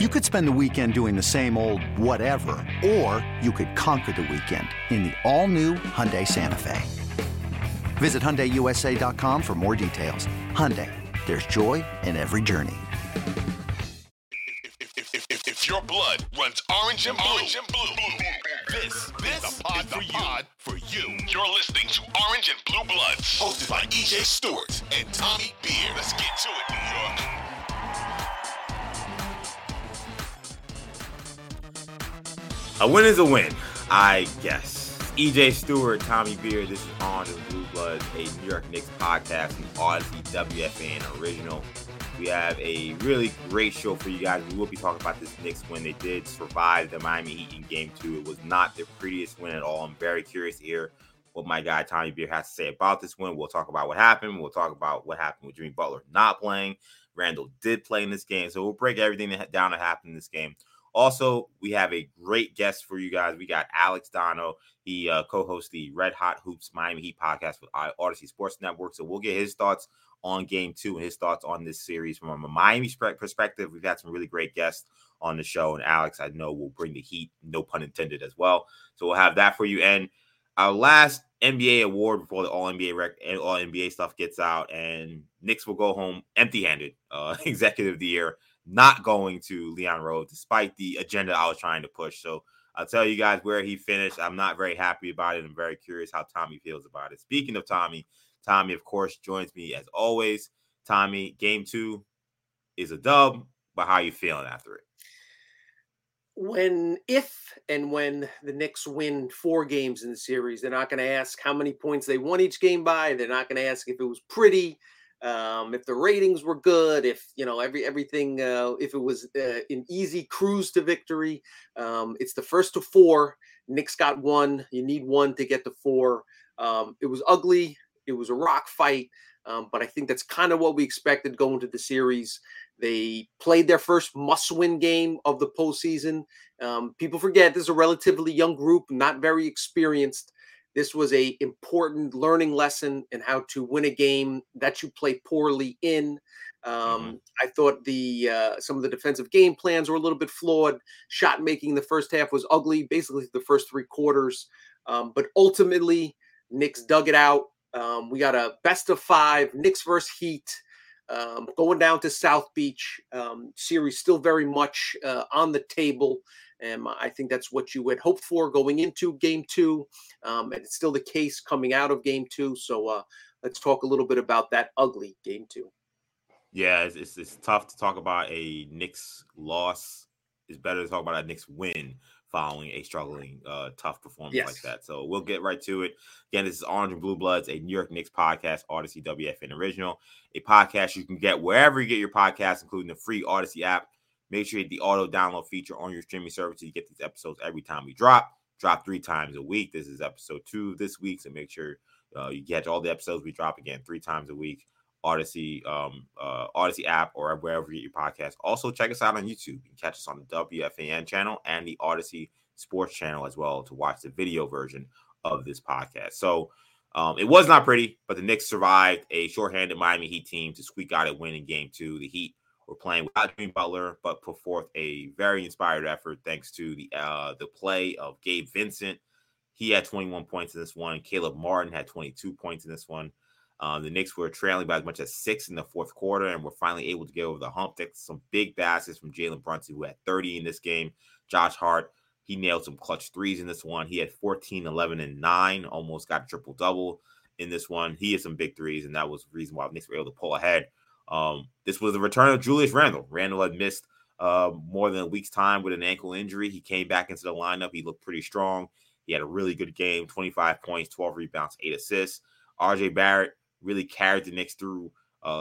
You could spend the weekend doing the same old whatever, or you could conquer the weekend in the all-new Hyundai Santa Fe. Visit HyundaiUSA.com for more details. Hyundai, there's joy in every journey. If your blood runs orange and blue. This is the pod for you. You're listening to Orange and Blue Bloods, hosted by E.J. Stewart and Tommy Beer. Let's get to it, New York. A win is a win, I guess. E.J. Stewart, Tommy Beard, this is Orange and Blue Bloods, a New York Knicks podcast from Odyssey WFN original. We have a really great show for you guys. We will be talking about this Knicks win. They did survive the Miami Heat in Game 2. It was not their prettiest win at all. I'm very curious to hear what my guy Tommy Beard has to say about this win. We'll talk about what happened. We'll talk about what happened with Jimmy Butler not playing. Randle did play in this game, so we'll break everything down that happened in this game. Also, we have a great guest for you guys. We got Alex Donno. He co-hosts the Red Hot Hoops Miami Heat podcast with Odyssey Sports Network. So we'll get his thoughts on Game 2 and his thoughts on this series from a Miami perspective. We've got some really great guests on the show. And Alex, I know, will bring the heat, no pun intended, as well. So we'll have that for you. And our last NBA award before the All-NBA stuff gets out. And Knicks will go home empty-handed, executive of the year. Not going to Leon Rose, despite the agenda I was trying to push. So I'll tell you guys where he finished. I'm not very happy about it. I'm very curious how Tommy feels about it. Speaking of Tommy, of course, joins me as always. Tommy, Game 2 is a dub, but how are you feeling after it? If and when the Knicks win 4 games in the series, they're not going to ask how many points they won each game by. They're not going to ask if it was pretty. If the ratings were good, if, you know, everything, if it was an easy cruise to victory, it's the first to 4. Knicks got 1. You need 1 to get to 4. It was ugly. It was a rock fight. But I think that's kind of what we expected going to the series. They played their first must-win game of the postseason. People forget this is a relatively young group, not very experienced. This was an important learning lesson in how to win a game that you play poorly in. I thought some of the defensive game plans were a little bit flawed. Shot making the first half was ugly, basically the first 3 quarters. But ultimately, Knicks dug it out. We got a best of 5, Knicks versus Heat, going down to South Beach. Series still very much on the table. And I think that's what you would hope for going into Game 2. And it's still the case coming out of Game 2. So let's talk a little bit about that ugly Game 2. Yeah, it's tough to talk about a Knicks loss. It's better to talk about a Knicks win following a struggling, tough performance like that. So we'll get right to it. Again, this is Orange and Blue Bloods, a New York Knicks podcast, Odyssey WFN original, a podcast you can get wherever you get your podcasts, including the free Odyssey app. Make sure you hit the auto download feature on your streaming service so you get these episodes every time we drop 3 times a week. This is episode 2 this week. So make sure you catch all the episodes we drop again 3 times a week. Odyssey app or wherever you get your podcast. Also check us out on YouTube. You can catch us on the WFAN channel and the Odyssey Sports channel as well to watch the video version of this podcast. So it was not pretty, but the Knicks survived a shorthanded Miami Heat team to squeak out a win in Game 2. The Heat were playing without Jimmy Butler, but put forth a very inspired effort thanks to the play of Gabe Vincent. He had 21 points in this one. Caleb Martin had 22 points in this one. The Knicks were trailing by as much as 6 in the fourth quarter and were finally able to get over the hump. That's some big baskets from Jalen Brunson, who had 30 in this game. Josh Hart, he nailed some clutch threes in this one. He had 14, 11, and 9, almost got a triple-double in this one. He had some big threes, and that was the reason why the Knicks were able to pull ahead. This was the return of Julius Randle. Randle had missed more than a week's time with an ankle injury. He came back into the lineup. He looked pretty strong. He had a really good game, 25 points, 12 rebounds, 8 assists. R.J. Barrett really carried the Knicks through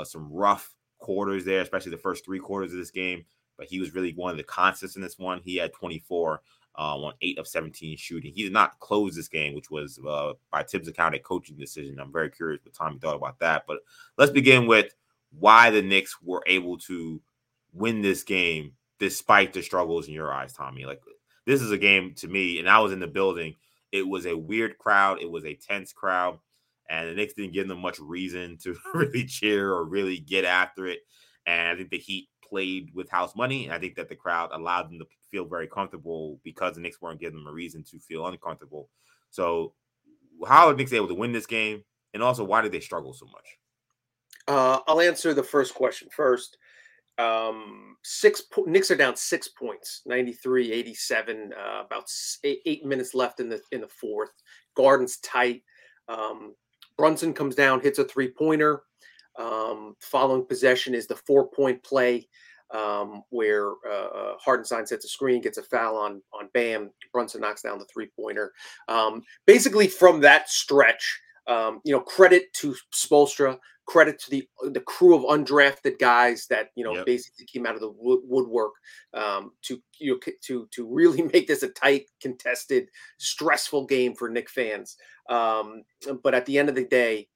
some rough quarters there, especially the first 3 quarters of this game. But he was really one of the constants in this one. He had 24 on 8 of 17 shooting. He did not close this game, which was, by Tibbs' account, a coaching decision. I'm very curious what Tommy thought about that. But let's begin with why the Knicks were able to win this game despite the struggles in your eyes, Tommy. Like, this is a game to me, and I was in the building. It was a weird crowd. It was a tense crowd, and the Knicks didn't give them much reason to really cheer or really get after it. And I think the Heat played with house money. And I think that the crowd allowed them to feel very comfortable because the Knicks weren't giving them a reason to feel uncomfortable. So how are the Knicks able to win this game? And also, why did they struggle so much? I'll answer the first question first. Knicks are down 6 points, 93-87, about 8 minutes left in the fourth. Garden's tight. Brunson comes down, hits a three-pointer. Following possession is the four-point play where Hartenstein sets a screen, gets a foul on Bam. Brunson knocks down the three-pointer. Basically, from that stretch, credit to Spoelstra, credit to the crew of undrafted guys that basically came out of the woodwork to really make this a tight, contested, stressful game for Knicks fans. But at the end of the day,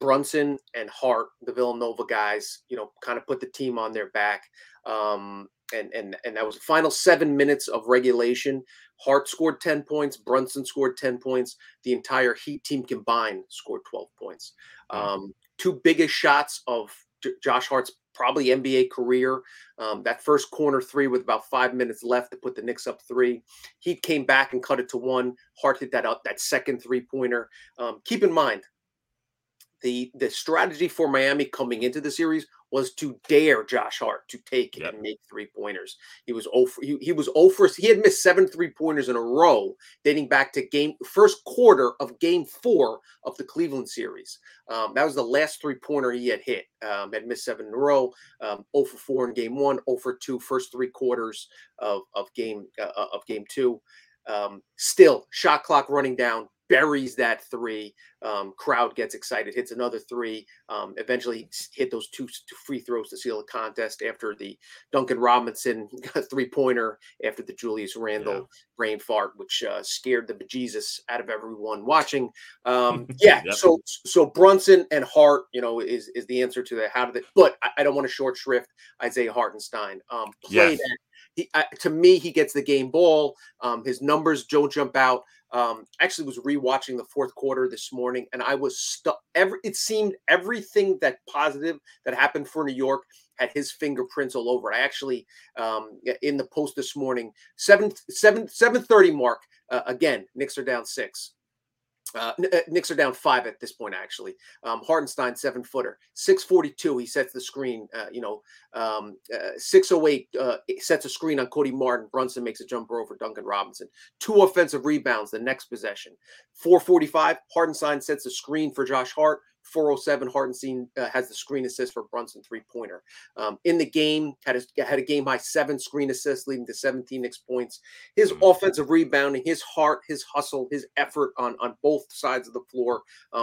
Brunson and Hart, the Villanova guys, kind of put the team on their back. And that was the final 7 minutes of regulation. Hart scored 10 points. Brunson scored 10 points. The entire Heat team combined scored 12 points. Two biggest shots of Josh Hart's probably NBA career. That first corner three with about 5 minutes left to put the Knicks up three. Heat came back and cut it to one. Hart hit that second three-pointer. Keep in mind, the strategy for Miami coming into the series was to dare Josh Hart to take and make three-pointers. He was 0 for, he was 0 for, he had missed 7 three-pointers in a row dating back to first quarter of game 4 of the Cleveland series. That was the last three-pointer he had hit. Had missed 7 in a row, 0 for 4 in game 1, 0 for 2 first 3 quarters of game 2. Still, shot clock running down. Buries that three, crowd gets excited, hits another three, eventually hit those two free throws to seal the contest after the Duncan Robinson three-pointer, after the Julius Randle brain fart, which scared the bejesus out of everyone watching. So Brunson and Hart, is the answer to that. But I don't want to short shrift Isaiah Hartenstein. That. To me, he gets the game ball. His numbers don't jump out. Actually, was rewatching the fourth quarter this morning, and I was stuck. It seemed everything that positive that happened for New York had his fingerprints all over it. I actually, in the post this morning, 7:30 mark. Again, Knicks are down 6. Knicks are down 5 at this point, actually. Hartenstein, 7-footer. 6:42, he sets the screen. 6:08, sets a screen on Cody Martin. Brunson makes a jumper over Duncan Robinson. 2 offensive rebounds the next possession. 4:45, Hartenstein sets a screen for Josh Hart. 4:07, Hartenstein has the screen assist for Brunson three-pointer. In the game, had a game-high 7 screen assists, leading to 17 Knicks points. His offensive rebounding, his heart, his hustle, his effort on both sides of the floor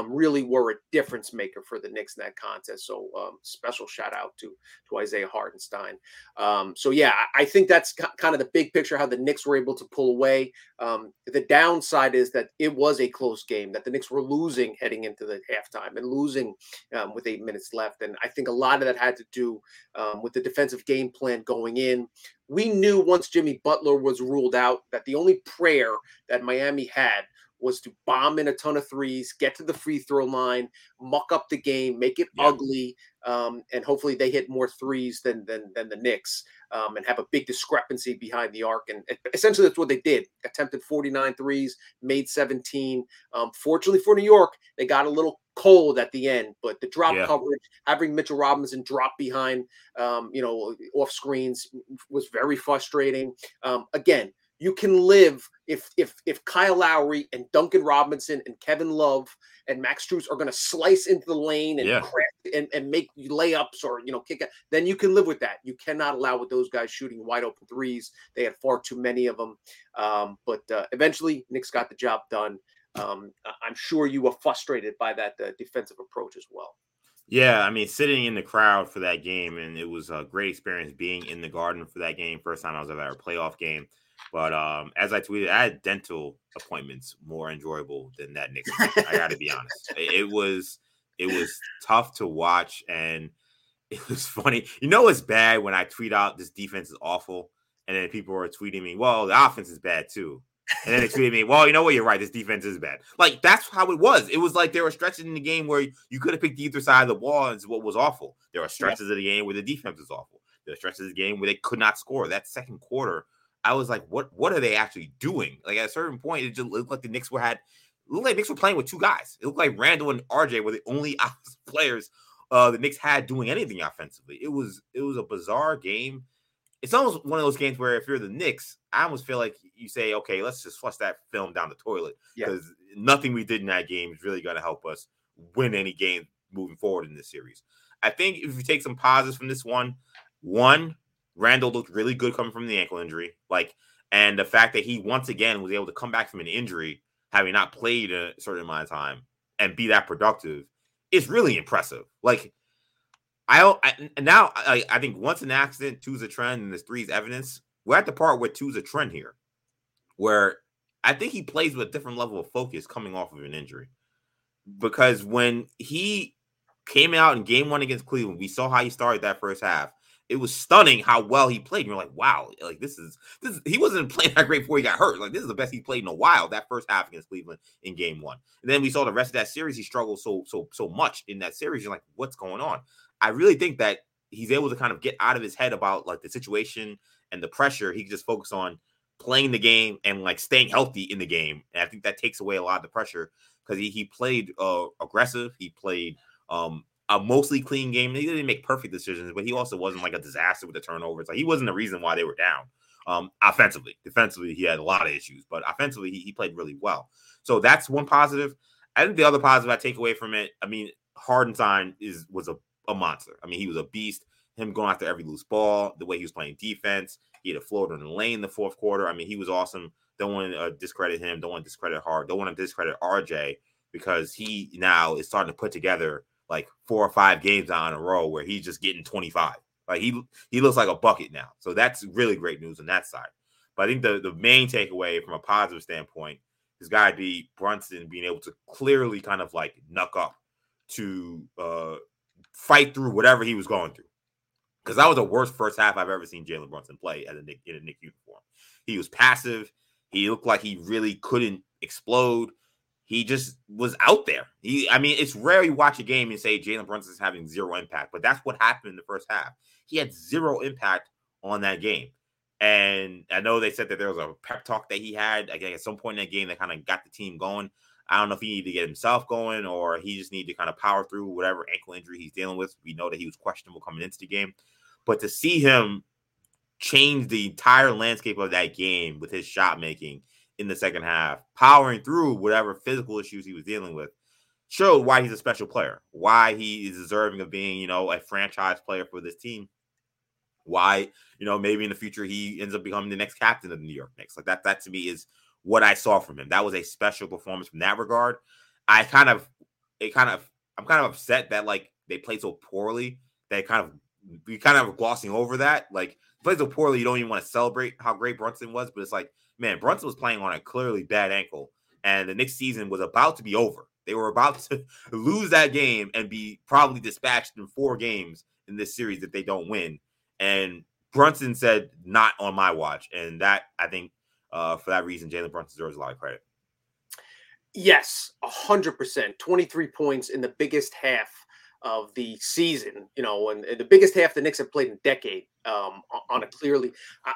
really were a difference maker for the Knicks in that contest. So special shout-out to Isaiah Hartenstein. I think that's kind of the big picture, how the Knicks were able to pull away. The downside is that it was a close game, that the Knicks were losing heading into the halftime and losing with 8 minutes left. And I think a lot of that had to do with the defensive game plan going in. We knew once Jimmy Butler was ruled out that the only prayer that Miami had was to bomb in a ton of threes, get to the free throw line, muck up the game, make it ugly, and hopefully they hit more threes than the Knicks and have a big discrepancy behind the arc. And essentially that's what they did. Attempted 49 threes, made 17. Fortunately for New York, they got a little cold at the end, but the drop coverage, having Mitchell Robinson drop behind, off screens was very frustrating. Again, you can live if Kyle Lowry and Duncan Robinson and Kevin Love and Max Strus are going to slice into the lane and crack and make layups or kick out, then you can live with that. You cannot allow with those guys shooting wide open threes. They had far too many of them. But eventually, Knicks got the job done. I'm sure you were frustrated by that defensive approach as well. Yeah, I mean, sitting in the crowd for that game, and it was a great experience being in the Garden for that game. First time I was ever at a playoff game. But as I tweeted, I had dental appointments more enjoyable than that Knicks game. I got to be honest. It was tough to watch, and it was funny. It's bad when I tweet out this defense is awful, and then people are tweeting me, well, the offense is bad too. And then they tweeted me, well, you know what? You're right. This defense is bad. Like, that's how it was. It was like there were stretches in the game where you could have picked either side of the ball and what was awful. There were stretches of the game where the defense was awful. the stretch of the game where they could not score. That second quarter, I was like, what are they actually doing? Like, at a certain point, it just looked like the Knicks were playing with two guys. It looked like Randle and RJ were the only players the Knicks had doing anything offensively. It was a bizarre game. It's almost one of those games where if you're the Knicks, I almost feel like you say, okay, let's just flush that film down the toilet, because nothing we did in that game is really going to help us win any game moving forward in this series. I think if you take some positives from this one, Randle looked really good coming from the ankle injury. And the fact that he once again was able to come back from an injury, having not played a certain amount of time, and be that productive, is really impressive. I think once an accident, two's a trend, and this three's evidence. We're at the part where two's a trend here, where I think he plays with a different level of focus coming off of an injury. Because when he came out in game one against Cleveland, we saw how he started that first half. It was stunning how well he played. And you're like, wow, like this is he wasn't playing that great before he got hurt. Like, this is the best he played in a while, that first half against Cleveland in game one. And then we saw the rest of that series, he struggled so much in that series. You're like, what's going on? I really think that he's able to kind of get out of his head about like the situation and the pressure. He can just focus on playing the game and like staying healthy in the game. And I think that takes away a lot of the pressure, because he played aggressive. He played a mostly clean game. He didn't make perfect decisions, but he also wasn't like a disaster with the turnovers. Like, he wasn't the reason why they were down offensively. Defensively, he had a lot of issues, but offensively, he played really well. So that's one positive. I think the other positive I take away from it, I mean, Hartenstein was a monster. I mean, he was a beast. Him going after every loose ball, the way he was playing defense. He had a floater in the lane in the fourth quarter. I mean, he was awesome. Don't want to discredit him. Don't want to discredit Hart. Don't want to discredit RJ, because he now is starting to put together like 4 or 5 games now in a row where he's just getting 25. Like, he looks like a bucket now. So that's really great news on that side. But I think the main takeaway from a positive standpoint has got to be Brunson being able to clearly kind of like knuck up to fight through whatever he was going through. Because that was the worst first half I've ever seen Jalen Brunson play in a Knick uniform. He was passive. He looked like he really couldn't explode. He just was out there. It's rare you watch a game and say Jalen Brunson's having zero impact, but that's what happened in the first half. He had zero impact on that game. And I know they said that there was a pep talk that he had at some point in that game that kind of got the team going. I don't know if he needed to get himself going or he just needed to kind of power through whatever ankle injury he's dealing with. We know that he was questionable coming into the game. But to see him change the entire landscape of that game with his shot making in the second half, powering through whatever physical issues he was dealing with, showed why he's a special player, why he is deserving of being, a franchise player for this team, why, maybe in the future he ends up becoming the next captain of the New York Knicks. Like that to me is what I saw from him. That was a special performance from that regard. I'm kind of upset that like they played so poorly that we kind of glossing over that. Like, played so poorly, you don't even want to celebrate how great Brunson was. But it's like, man, Brunson was playing on a clearly bad ankle, and the next season was about to be over. They were about to lose that game and be probably dispatched in 4 games in this series that they don't win. And Brunson said, "Not on my watch," and that I think. For that reason, Jalen Brunson deserves a lot of credit. Yes, 100%. 23 points in the biggest half of the season, and the biggest half the Knicks have played in a decade on a clearly.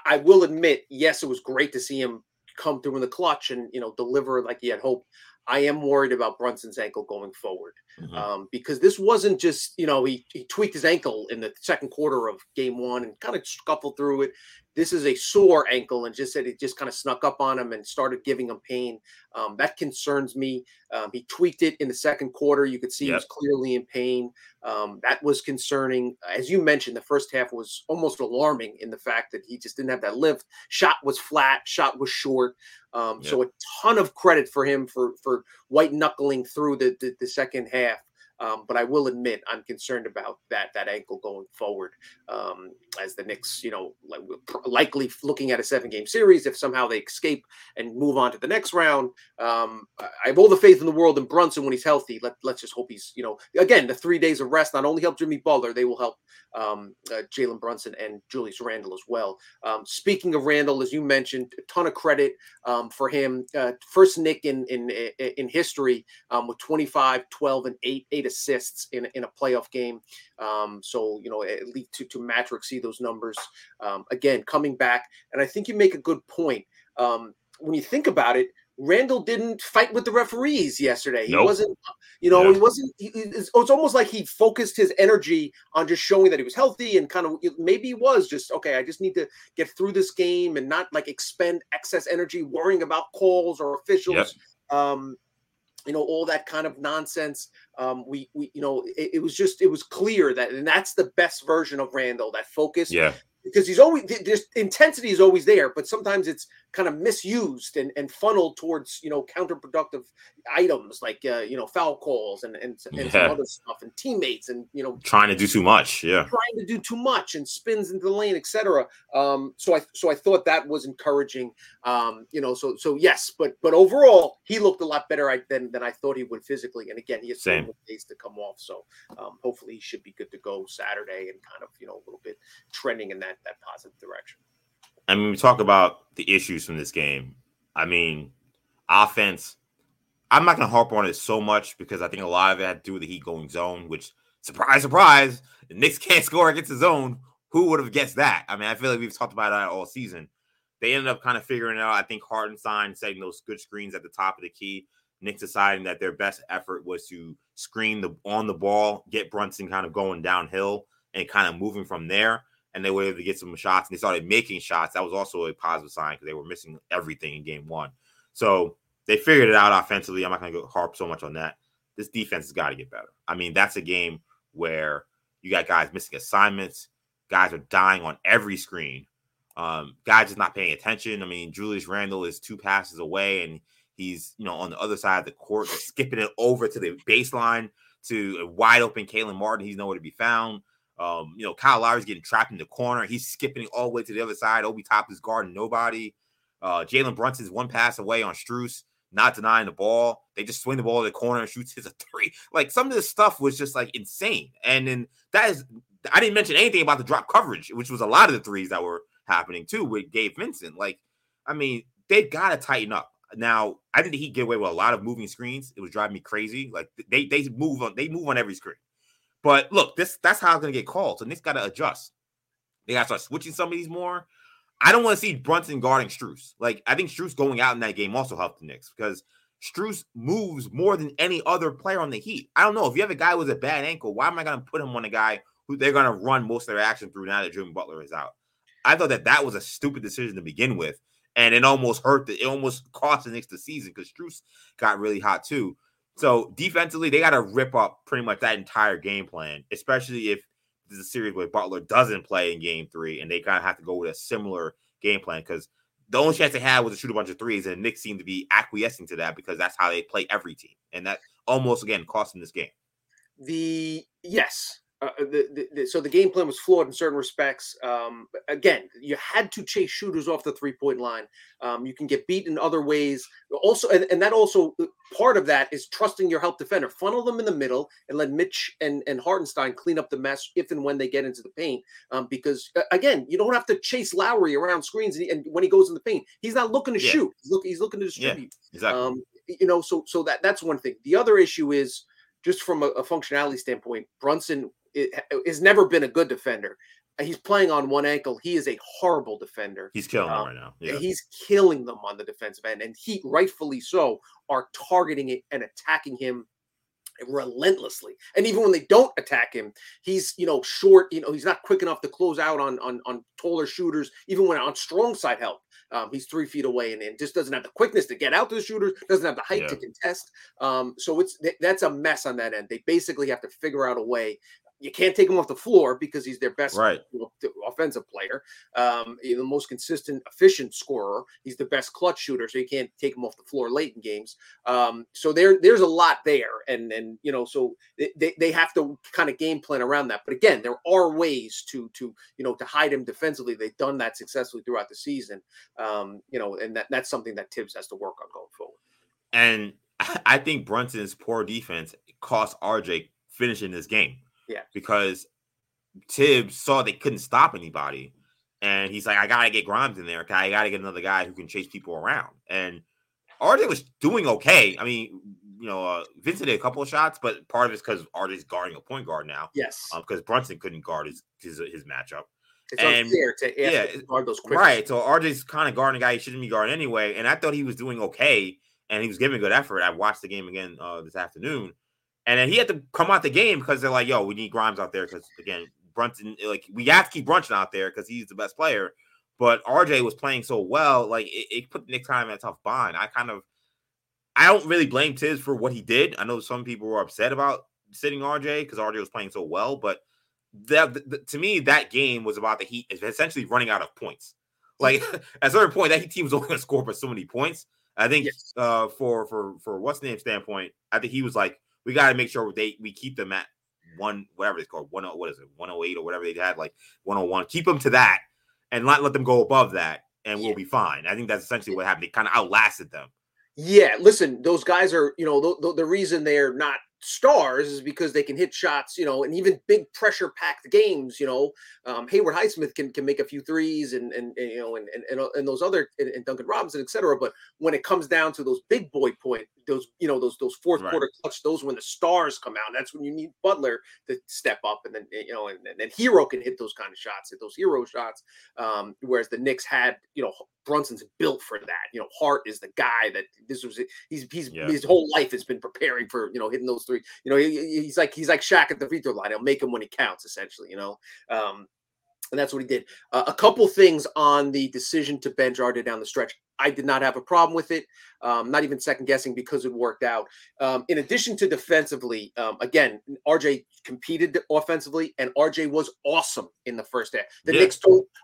I will admit, yes, it was great to see him come through in the clutch and, deliver like he had hoped. I am worried about Brunson's ankle going forward because this wasn't just, he tweaked his ankle in the second quarter of game one and kind of scuffled through it. This is a sore ankle and just said it just kind of snuck up on him and started giving him pain. That concerns me. He tweaked it in the second quarter. You could see he was clearly in pain. That was concerning. As you mentioned, the first half was almost alarming in the fact that he just didn't have that lift. Shot was flat. Shot was short. So a ton of credit for him for white knuckling through the second half. But I will admit I'm concerned about that ankle going forward as the Knicks, likely looking at a 7-game series. If somehow they escape and move on to the next round, I have all the faith in the world in Brunson when he's healthy. Let's just hope he's, again, the 3 days of rest not only help Jimmy Butler, they will help Jalen Brunson and Julius Randle as well. Speaking of Randle, as you mentioned, a ton of credit for him. First Knick in history with 25, 12, and 8 assists in a playoff game. So, you know, at least to match or exceed those numbers, again, coming back. And I think you make a good point. When you think about it, Randle didn't fight with the referees yesterday. He wasn't, you know, he wasn't, it's almost like he focused his energy on just showing that he was healthy and kind of maybe was just, okay, I just need to get through this game and not like expend excess energy worrying about calls or officials. You know, all that kind of nonsense. We you know, it was just, it was clear that, and that's the best version of Randle, that focus. Because he's always, this intensity is always there, but sometimes it's kind of misused and funneled towards, you know, counterproductive items like, you know, foul calls and some other stuff and teammates and, you know, trying to do too much. Trying to do too much and spins into the lane, et cetera. So I thought that was encouraging, you know, so yes, but overall he looked a lot better than I thought he would physically. And again, he has some days to come off. So hopefully he should be good to go Saturday and kind of, you know, a little bit trending in that positive direction. I mean, we talk about the issues from this game. I mean, offense, I'm not going to harp on it so much because I think a lot of it had to do with the Heat going zone, which, surprise, surprise, the Knicks can't score against the zone. Who would have guessed that? I mean, I feel like we've talked about that all season. They ended up kind of figuring it out. I think Hartenstein setting those good screens at the top of the key. Knicks deciding that their best effort was to screen on the ball, get Brunson kind of going downhill and kind of moving from there. And they were able to get some shots, and they started making shots. That was also a positive sign because they were missing everything in game one. So they figured it out offensively. I'm not going to harp so much on that. This defense has got to get better. I mean, that's a game where you got guys missing assignments. Guys are dying on every screen. Guys just not paying attention. I mean, Julius Randle is two passes away, and he's, you know, on the other side of the court, skipping it over to the baseline to a wide-open Caleb Martin. He's nowhere to be found. You know, Kyle Lowry's getting trapped in the corner. He's skipping all the way to the other side. Obi Toppin is guarding nobody. Jalen Brunson's one pass away on Strus, not denying the ball. They just swing the ball to the corner and shoots his a three. Like, some of this stuff was just like insane. And then I didn't mention anything about the drop coverage, which was a lot of the threes that were happening too with Gabe Vincent. Like, I mean, they've got to tighten up. Now, I think the Heat get away with a lot of moving screens. It was driving me crazy. Like they move on every screen. But look, that's how it's going to get called. So Knicks got to adjust. They got to start switching some of these more. I don't want to see Brunson guarding Strus. Like, I think Strus going out in that game also helped the Knicks because Strus moves more than any other player on the Heat. I don't know. If you have a guy with a bad ankle, why am I going to put him on a guy who they're going to run most of their action through now that Jimmy Butler is out? I thought that was a stupid decision to begin with, and it almost hurt. It almost cost the Knicks the season because Strus got really hot too. So defensively, they got to rip up pretty much that entire game plan, especially if this is a series where Butler doesn't play in game three and they kind of have to go with a similar game plan because the only chance they had was to shoot a bunch of threes, and the Knicks seemed to be acquiescing to that because that's how they play every team. And that almost, again, cost them this game. So the game plan was flawed in certain respects. Again, you had to chase shooters off the three-point line. You can get beat in other ways. Also, and that also part of that is trusting your help defender. Funnel them in the middle and let Mitch and Hartenstein clean up the mess if and when they get into the paint. Because, again, you don't have to chase Lowry around screens. And when he goes in the paint, he's not looking to shoot. He's looking to distribute. Exactly. You know, so that's one thing. The other issue is just from a functionality standpoint, Brunson – has never been a good defender. He's playing on one ankle. He is a horrible defender. He's killing them right now. Yeah. He's killing them on the defensive end, and he, rightfully so, are targeting it and attacking him relentlessly. And even when they don't attack him, he's, you know, short. You know, he's not quick enough to close out on taller shooters, even when on strong side help. He's 3 feet away and just doesn't have the quickness to get out to the shooters, doesn't have the height to contest. So that's a mess on that end. They basically have to figure out a way. You can't take him off the floor because he's their best offensive player, the most consistent, efficient scorer. He's the best clutch shooter, so you can't take him off the floor late in games. So there's a lot there, and you know, so they have to kind of game plan around that. But again, there are ways to hide him defensively. They've done that successfully throughout the season, you know, and that's something that Tibbs has to work on going forward. And I think Brunson's poor defense cost RJ finishing this game. Yeah, because Tibbs saw they couldn't stop anybody, and he's like, I got to get Grimes in there. I got to get another guy who can chase people around. And RJ was doing okay. I mean, Vincent did a couple of shots, but part of it's because RJ's guarding a point guard now. Yes. Because Brunson couldn't guard his matchup. It's unfair to guard those quick. Right. So RJ's kind of guarding a guy he shouldn't be guarding anyway. And I thought he was doing okay, and he was giving good effort. I watched the game again this afternoon. And then he had to come out the game because they're like, yo, we need Grimes out there. Because, again, Brunson, like, we have to keep Brunson out there because he's the best player. But RJ was playing so well, like, it put Nick time in a tough bind. I don't really blame Tibbs for what he did. I know some people were upset about sitting RJ because RJ was playing so well. But to me, that game was about the Heat essentially running out of points. Like, at a certain point, that Heat team was only going to score for so many points. I think for what's the name standpoint, I think he was like, we got to make sure we keep them at one, whatever it's called, 108 or whatever they had, like 101. Keep them to that and not let them go above that, and we'll be fine. I think that's essentially what happened. They kind of outlasted them. Yeah, listen, those guys are, the reason they're not stars is because they can hit shots, and even big pressure-packed games, Hayward Highsmith can make a few threes and those other and Duncan Robinson, et cetera. But when it comes down to those big boy points, those fourth quarter clutch, those when the stars come out, that's when you need Butler to step up, and then and Hero can hit those kind of shots, hit those hero shots. Whereas the Knicks had, Brunson's built for that. Hart is the guy that this was. He's his whole life has been preparing for hitting those three. He's like Shaq at the free throw line. He'll make him when he counts, essentially. And that's what he did. A couple things on the decision to bench RJ down the stretch. I did not have a problem with it. Not even second guessing because it worked out. In addition to defensively, again, RJ competed offensively, and RJ was awesome in the first half. The Knicks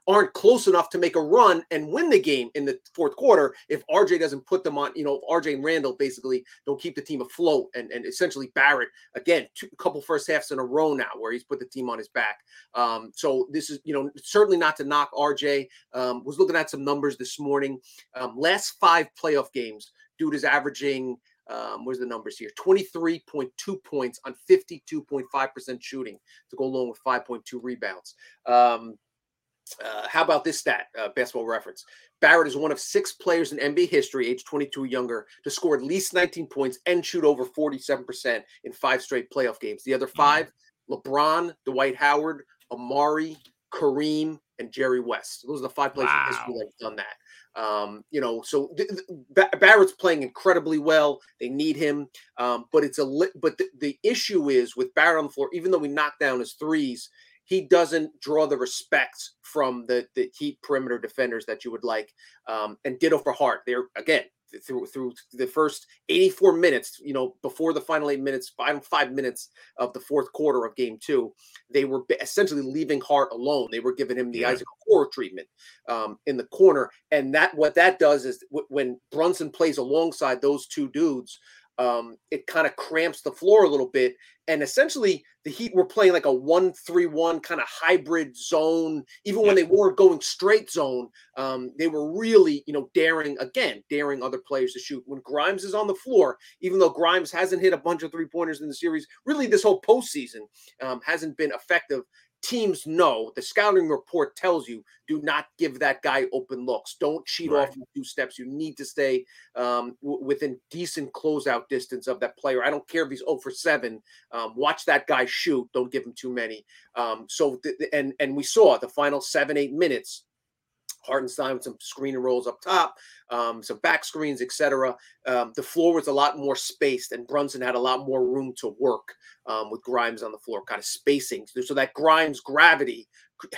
aren't close enough to make a run and win the game in the fourth quarter if RJ doesn't put them on. RJ and Randall basically don't keep the team afloat, and essentially Barrett again, a couple first halves in a row now where he's put the team on his back. So this is certainly not to knock RJ. Was looking at some numbers this morning. Last five playoff games, dude is averaging, 23.2 points on 52.5% shooting to go along with 5.2 rebounds. How about this stat, Basketball Reference? Barrett is one of six players in NBA history, age 22 or younger, to score at least 19 points and shoot over 47% in five straight playoff games. The other five, LeBron, Dwight Howard, Amari, Kareem, and Jerry West. Those are the five players in history that have done that. So Barrett's playing incredibly well. They need him. But it's the issue is with Barrett on the floor, even though we knocked down his threes, he doesn't draw the respect from the Heat perimeter defenders that you would like. And ditto for Hart. They're again, through the first 84 minutes, before the final 5 minutes of the fourth quarter of game two, they were essentially leaving Hart alone. They were giving him the Isaac Okoro treatment in the corner. And what that does is when Brunson plays alongside those two dudes, it kind of cramps the floor a little bit. And essentially the Heat were playing like a 1-3-1 kind of hybrid zone. Even when they weren't going straight zone, they were really, daring other players to shoot. When Grimes is on the floor, even though Grimes hasn't hit a bunch of three-pointers in the series, really this whole postseason hasn't been effective. Teams know, the scouting report tells you, do not give that guy open looks. Don't cheat off your two steps. You need to stay within decent closeout distance of that player. I don't care if he's 0 for 7. Watch that guy shoot. Don't give him too many. So we saw the final 7-8 minutes, Hartenstein with some screen and rolls up top, some back screens, etc. The floor was a lot more spaced, and Brunson had a lot more room to work with Grimes on the floor, kind of spacing. So that Grimes' gravity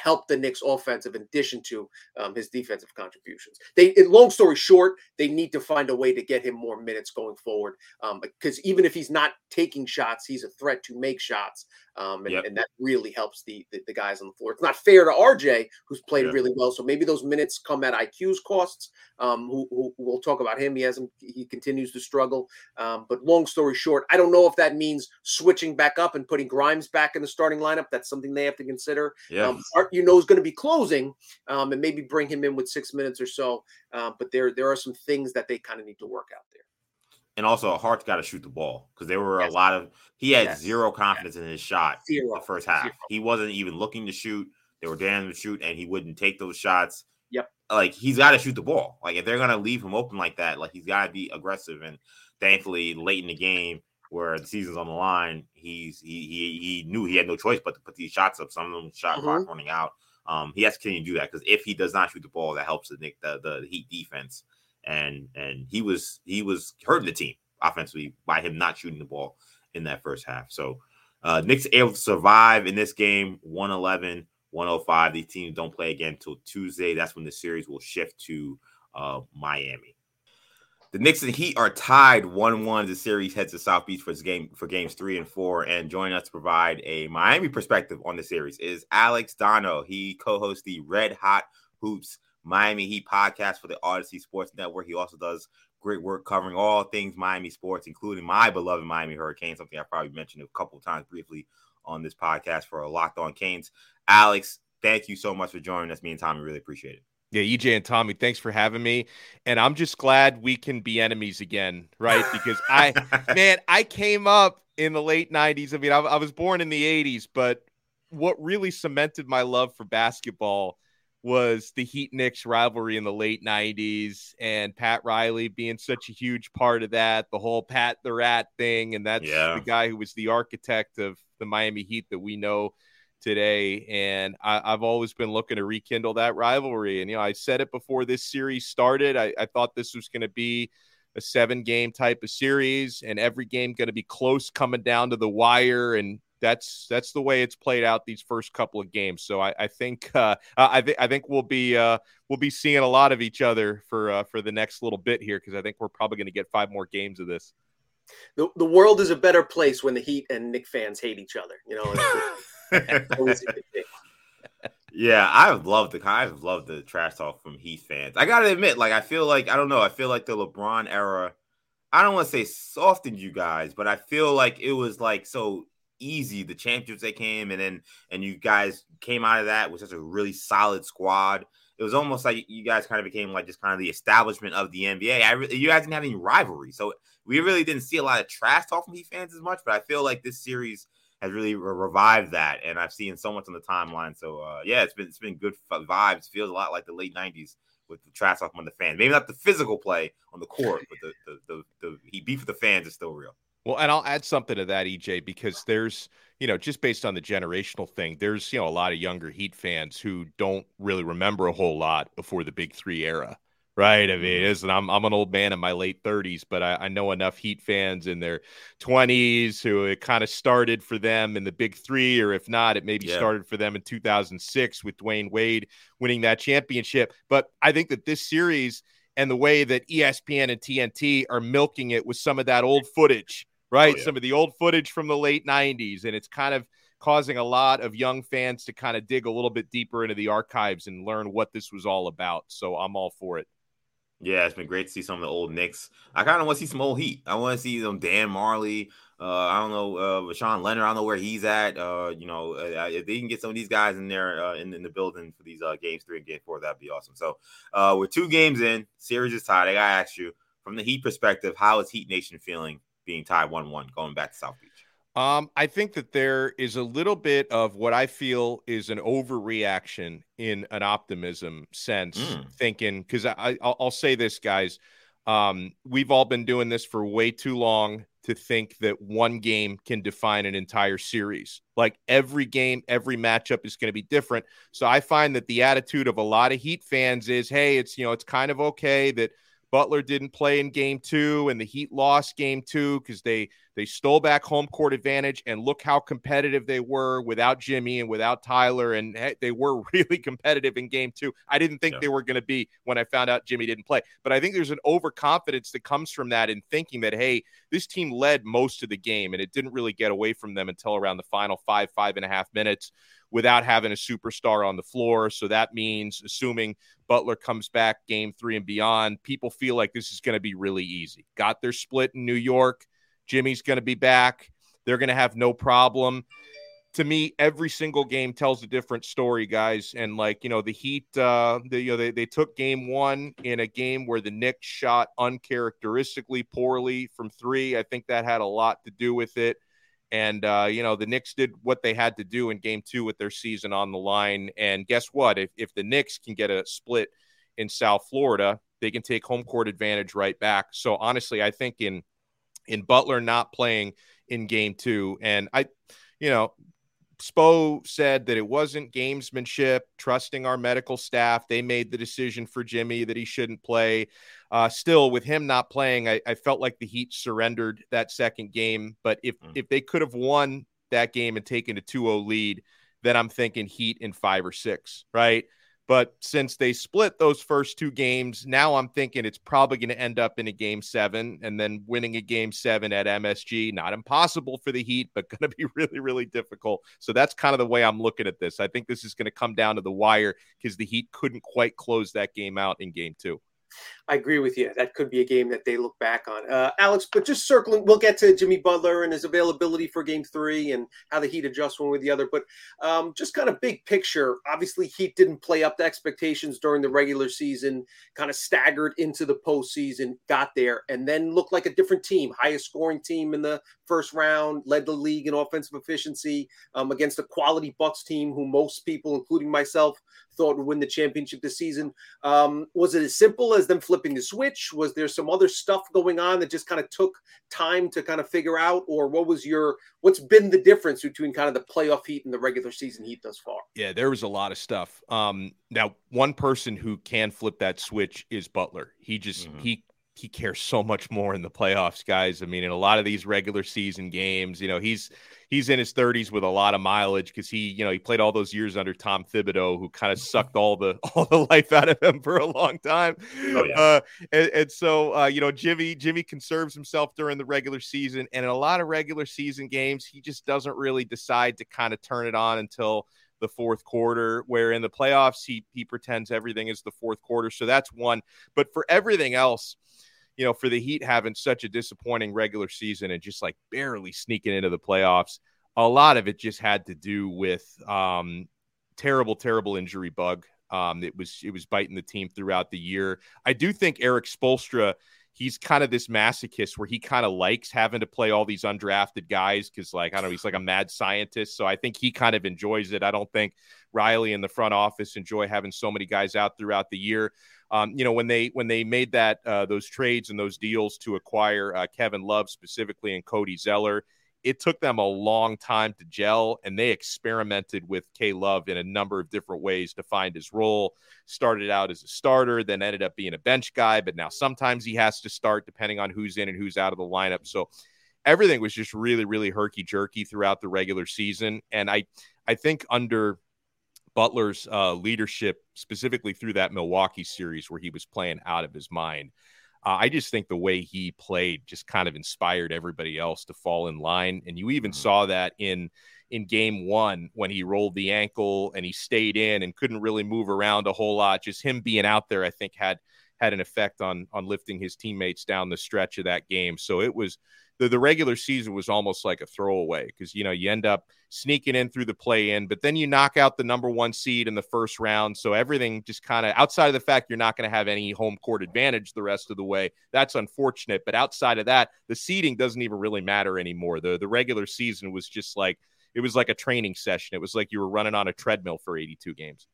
helped the Knicks' offensive in addition to his defensive contributions. Long story short, they need to find a way to get him more minutes going forward, because even if he's not taking shots, he's a threat to make shots, and that really helps the guys on the floor. It's not fair to RJ, who's played really well, so maybe those minutes come at IQ's costs, who we'll talk about him. He continues to struggle, but long story short, I don't know if that means switching back up and putting Grimes back in the starting lineup. That's something they have to consider. Hart, is going to be closing, and maybe bring him in with 6 minutes or so. But there are some things that they kind of need to work out there. And also, Hart's got to shoot the ball, because there were a lot of – he had zero confidence in his shot in the first half. He wasn't even looking to shoot. They were daring him to shoot, and he wouldn't take those shots. like, he's got to shoot the ball. Like, if they're going to leave him open like that, like, he's got to be aggressive. And thankfully, late in the game where the season's on the line, he knew he had no choice but to put these shots up. Some of them shot clock running out. He has to continue to do that, because if he does not shoot the ball, that helps the Heat defense. And he was hurting the team offensively by him not shooting the ball in that first half. So Knicks able to survive in this game, 111-105. These teams don't play again until Tuesday. That's when the series will shift to Miami. The Knicks and Heat are tied 1-1. The series heads to South Beach for games 3 and 4. And joining us to provide a Miami perspective on the series is Alex Donno. He co-hosts the Red Hot Hoops Miami Heat podcast for the Odyssey Sports Network. He also does great work covering all things Miami sports, including my beloved Miami Hurricanes, something I probably mentioned a couple of times briefly on this podcast for Locked On Canes. Alex, thank you so much for joining us. Me and Tommy really appreciate it. Yeah, EJ and Tommy, thanks for having me. And I'm just glad we can be enemies again, right? Because I came up in the late 90s. I mean, I was born in the 80s, but what really cemented my love for basketball was the Heat-Knicks rivalry in the late 90s, and Pat Riley being such a huge part of that, the whole Pat the Rat thing, and that's the guy who was the architect of the Miami Heat that we know today. And I've always been looking to rekindle that rivalry. And, you know, I said it before this series started. I thought this was going to be a 7-game type of series, and every game going to be close coming down to the wire, and that's the way it's played out these first couple of games. So I think we'll be seeing a lot of each other for the next little bit here, because I think we're probably going to get 5 more games of this. The world is a better place when the Heat and Knicks fans hate each other. You know. Yeah, I've loved the trash talk from Heat fans. I got to admit, like, I feel like the LeBron era, I don't want to say softened you guys, but I feel like it was like so easy, the championships that came, and you guys came out of that with such a really solid squad. It was almost like you guys kind of became like just kind of the establishment of the NBA. You guys didn't have any rivalry, so we really didn't see a lot of trash talk from Heat fans as much. But I feel like this series has really revived that, and I've seen so much on the timeline. So it's been good vibes. Feels a lot like the late '90s with the trash talk among the fans. Maybe not the physical play on the court, but the beef with the fans is still real. Well, and I'll add something to that, EJ, because there's, you know, just based on the generational thing, there's, you know, a lot of younger Heat fans who don't really remember a whole lot before the Big Three era, right? I mean, I'm an old man in my late 30s, but I know enough Heat fans in their 20s who it kind of started for them in the Big Three, or if not, it maybe started for them in 2006 with Dwayne Wade winning that championship. But I think that this series and the way that ESPN and TNT are milking it with some of that old footage, right? Oh, yeah. Some of the old footage from the late 90s, and it's kind of causing a lot of young fans to kind of dig a little bit deeper into the archives and learn what this was all about. So I'm all for it. Yeah, it's been great to see some of the old Knicks. I kind of want to see some old Heat. I want to see them, Dan Marley. I don't know, Sean Leonard. I don't know where he's at. If they can get some of these guys in there in the building for these games 3 and game 4, that'd be awesome. So we're 2 games in. Series is tied. I got to ask you, from the Heat perspective, how is Heat Nation feeling being tied 1-1 going back to South Beach? I think that there is a little bit of what I feel is an overreaction in an optimism sense, thinking, because I'll say this, guys, we've all been doing this for way too long to think that one game can define an entire series. Like, every game, every matchup is going to be different. So I find that the attitude of a lot of Heat fans is, hey, it's, you know, it's kind of okay that Butler didn't play in game 2 and the Heat lost game 2 because they stole back home court advantage, and look how competitive they were without Jimmy and without Tyler. And hey, they were really competitive in game 2. I didn't think they were going to be when I found out Jimmy didn't play. But I think there's an overconfidence that comes from that in thinking that, hey, this team led most of the game and it didn't really get away from them until around the final 5.5 minutes without having a superstar on the floor. So that means, assuming Butler comes back game 3 and beyond, people feel like this is going to be really easy. Got their split in New York. Jimmy's going to be back. They're going to have no problem. To me, every single game tells a different story, guys. And, like, you know, the Heat, they took game 1 in a game where the Knicks shot uncharacteristically poorly from 3. I think that had a lot to do with it. And, the Knicks did what they had to do in game 2 with their season on the line. And guess what? If the Knicks can get a split in South Florida, they can take home court advantage right back. So honestly, I think in Butler not playing in game two, and Spo said that it wasn't gamesmanship, trusting our medical staff. They made the decision for Jimmy that he shouldn't play. Still, with him not playing, I felt like the Heat surrendered that second game. But if they could have won that game and taken a 2-0 lead, then I'm thinking Heat in 5 or 6, right? But since they split those first two games, now I'm thinking it's probably going to end up in a game 7, and then winning a game 7 at MSG. Not impossible for the Heat, but going to be really, really difficult. So that's kind of the way I'm looking at this. I think this is going to come down to the wire because the Heat couldn't quite close that game out in game 2. I agree with you. That could be a game that they look back on. Alex, but just circling, we'll get to Jimmy Butler and his availability for game 3 and how the Heat adjust one with the other. But just kind of big picture, obviously Heat didn't play up to expectations during the regular season, kind of staggered into the postseason, got there, and then looked like a different team, highest scoring team in the first round, led the league in offensive efficiency against a quality Bucks team who most people, including myself, thought would win the championship this season. Was it as simple as them flipping the switch? Was there some other stuff going on that just kind of took time to kind of figure out? Or what's been the difference between kind of the playoff Heat and the regular season Heat thus far? Yeah, there was a lot of stuff. Now, one person who can flip that switch is Butler. He just he cares so much more in the playoffs, guys. I mean, in a lot of these regular season games, he's in his 30s with a lot of mileage because he played all those years under Tom Thibodeau, who kind of sucked all the life out of him for a long time. Oh, yeah. So Jimmy conserves himself during the regular season, and in a lot of regular season games, he just doesn't really decide to kind of turn it on until the fourth quarter, where in the playoffs, he pretends everything is the fourth quarter. So that's one. But for everything else, for the Heat having such a disappointing regular season and just like barely sneaking into the playoffs, a lot of it just had to do with terrible injury bug. It was biting the team throughout the year. I do think Eric Spoelstra, he's kind of this masochist where he kind of likes having to play all these undrafted guys because, he's like a mad scientist. So I think he kind of enjoys it. I don't think Riley and the front office enjoy having so many guys out throughout the year. When they made that those trades and those deals to acquire Kevin Love specifically and Cody Zeller, it took them a long time to gel, and they experimented with K-Love in a number of different ways to find his role. Started out as a starter, then ended up being a bench guy, but now sometimes he has to start depending on who's in and who's out of the lineup. So everything was just really, really herky-jerky throughout the regular season, and I think under Butler's leadership, specifically through that Milwaukee series where he was playing out of his mind, I just think the way he played just kind of inspired everybody else to fall in line. And you even saw that in game 1 when he rolled the ankle and he stayed in and couldn't really move around a whole lot. Just him being out there, I think, had an effect on lifting his teammates down the stretch of that game. So it was the regular season was almost like a throwaway because, you end up sneaking in through the play-in, but then you knock out the number 1 seed in the first round. So everything just kind of, outside of the fact you're not going to have any home court advantage the rest of the way, that's unfortunate. But outside of that, the seeding doesn't even really matter anymore. The regular season was just like, it was like a training session. It was like you were running on a treadmill for 82 games.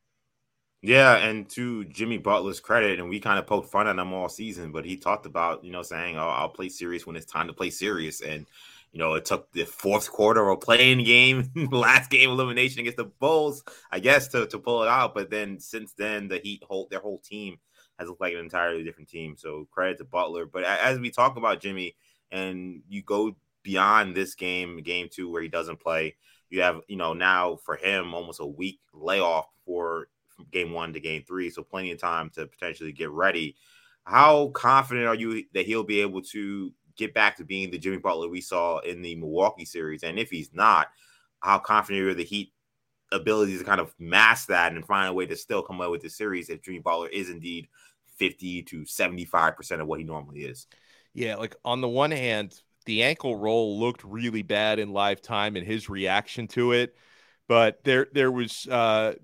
Yeah, and to Jimmy Butler's credit, and we kind of poked fun at him all season, but he talked about, saying, "Oh, I'll play serious when it's time to play serious." And, it took the fourth quarter of a play-in game, last game elimination against the Bulls, I guess, to pull it out. But then since then, the Heat, their whole team has looked like an entirely different team. So credit to Butler. But as we talk about Jimmy, and you go beyond this game, game 2, where he doesn't play, you have, now for him almost a week layoff for game 1 to game 3, so plenty of time to potentially get ready. How confident are you that he'll be able to get back to being the Jimmy Butler we saw in the Milwaukee series? And if he's not, how confident are the Heat ability to kind of mask that and find a way to still come away with the series if Jimmy Butler is indeed 50 to 75% of what he normally is? Yeah, on the one hand, the ankle roll looked really bad in live time and his reaction to it. But there was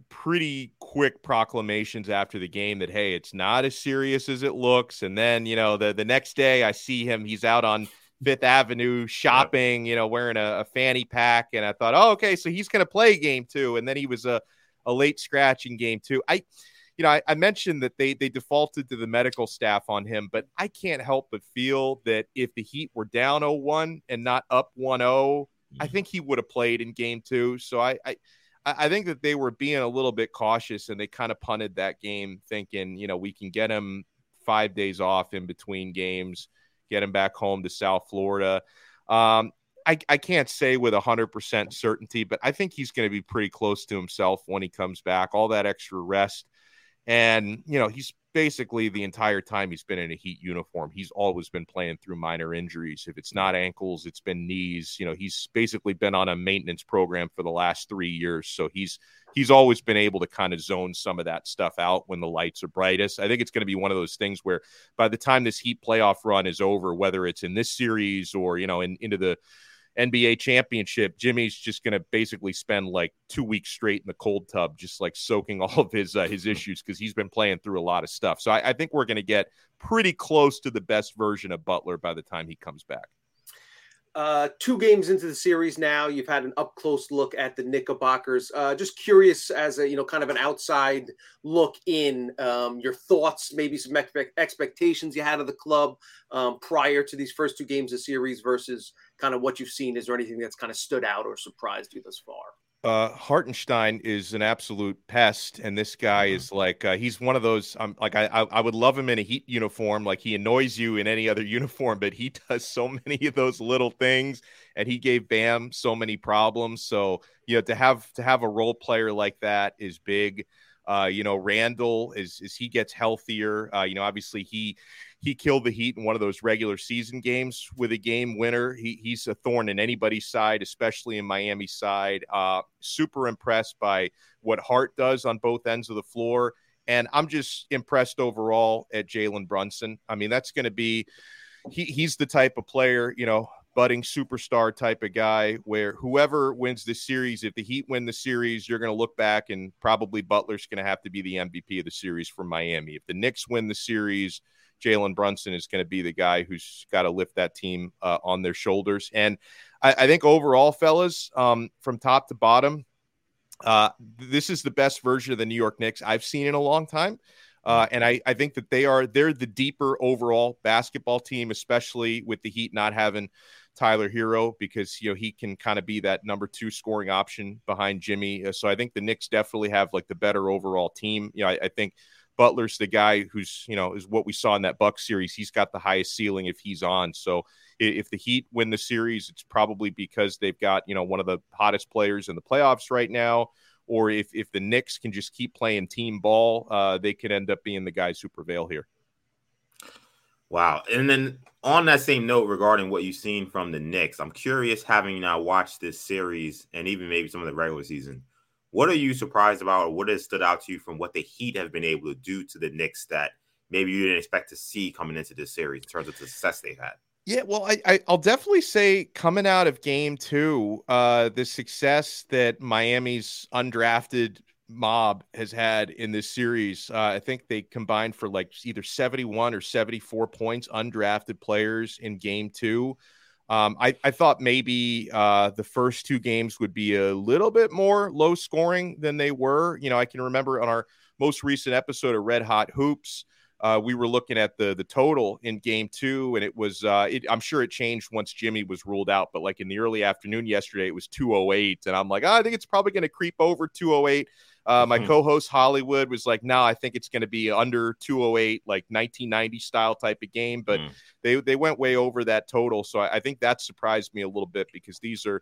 pretty quick proclamations after the game that, hey, it's not as serious as it looks. And then, the next day I see him, he's out on Fifth Avenue shopping, wearing a fanny pack. And I thought, oh, okay, so he's going to play game 2. And then he was a late scratch in game 2. I, you know, I mentioned that they defaulted to the medical staff on him, but I can't help but feel that if the Heat were down 0-1 and not up 1-0, I think he would have played in game two. So I think that they were being a little bit cautious, and they kind of punted that game thinking, you know, we can get him 5 days off in between games, get him back home to South Florida. I can't say with 100% certainty, but I think he's going to be pretty close to himself when he comes back, all that extra rest. And, you know, he's basically the entire time he's been in a Heat uniform, he's always been playing through minor injuries. If it's not ankles, it's been knees. You know, he's basically been on a maintenance program for the last 3 years. So he's always been able to kind of zone some of that stuff out when the lights are brightest. I think it's going to be one of those things where by the time this Heat playoff run is over, whether it's in this series or, you know, into the NBA championship, Jimmy's just going to basically spend like 2 weeks straight in the cold tub, just like soaking all of his issues, because he's been playing through a lot of stuff. So I think we're going to get pretty close to the best version of Butler by the time he comes back. Two games into the series now, you've had an up-close look at the Knickerbockers. Just curious as a, you know, kind of an outside look in, your thoughts, maybe some expectations you had of the club prior to these first two games of series versus kind of what you've seen. Is there anything that's kind of stood out or surprised you thus far? Hartenstein is an absolute pest, and this guy is like, he's one of those, I would love him in a Heat uniform. Like, he annoys you in any other uniform, but he does so many of those little things, and he gave Bam so many problems. So, you know, to have a role player like that is big. You know, Randle, as he gets healthier, you know, obviously he killed the Heat in one of those regular season games with a game winner. He's a thorn in anybody's side, especially in Miami's side. Super impressed by what Hart does on both ends of the floor. And I'm just impressed overall at Jalen Brunson. I mean, that's going to be, he's the type of player, you know, budding superstar type of guy where whoever wins the series, if the Heat win the series, you're going to look back and probably Butler's going to have to be the MVP of the series for Miami. If the Knicks win the series, Jalen Brunson is going to be the guy who's got to lift that team on their shoulders. And I think overall, fellas, from top to bottom, this is the best version of the New York Knicks I've seen in a long time. And I think that they're the deeper overall basketball team, especially with the Heat not having Tyler Hero, because, you know, he can kind of be that number two scoring option behind Jimmy. So I think the Knicks definitely have like the better overall team. You know, I think Butler's the guy who's, you know, is what we saw in that Bucks series. He's got the highest ceiling if he's on. So if the Heat win the series, it's probably because they've got, you know, one of the hottest players in the playoffs right now. Or if the Knicks can just keep playing team ball, they could end up being the guys who prevail here. Wow. And then on that same note regarding what you've seen from the Knicks, I'm curious, having now watched this series and even maybe some of the regular season, what are you surprised about, or what has stood out to you from what the Heat have been able to do to the Knicks that maybe you didn't expect to see coming into this series in terms of the success they've had? Yeah, well, I'll definitely say coming out of game two, the success that Miami's undrafted mob has had in this series, I think they combined for like either 71 or 74 points, undrafted players in game two. I thought maybe the first two games would be a little bit more low scoring than they were. You know, I can remember on our most recent episode of Red Hot Hoops, we were looking at the total in game two, and it was, I'm sure it changed once Jimmy was ruled out, but like in the early afternoon yesterday, it was 208. And I'm like, I think it's probably going to creep over 208. My co-host Hollywood was like, no, I think it's going to be under 208, like 1990 style type of game. But they went way over that total. So I think that surprised me a little bit, because these are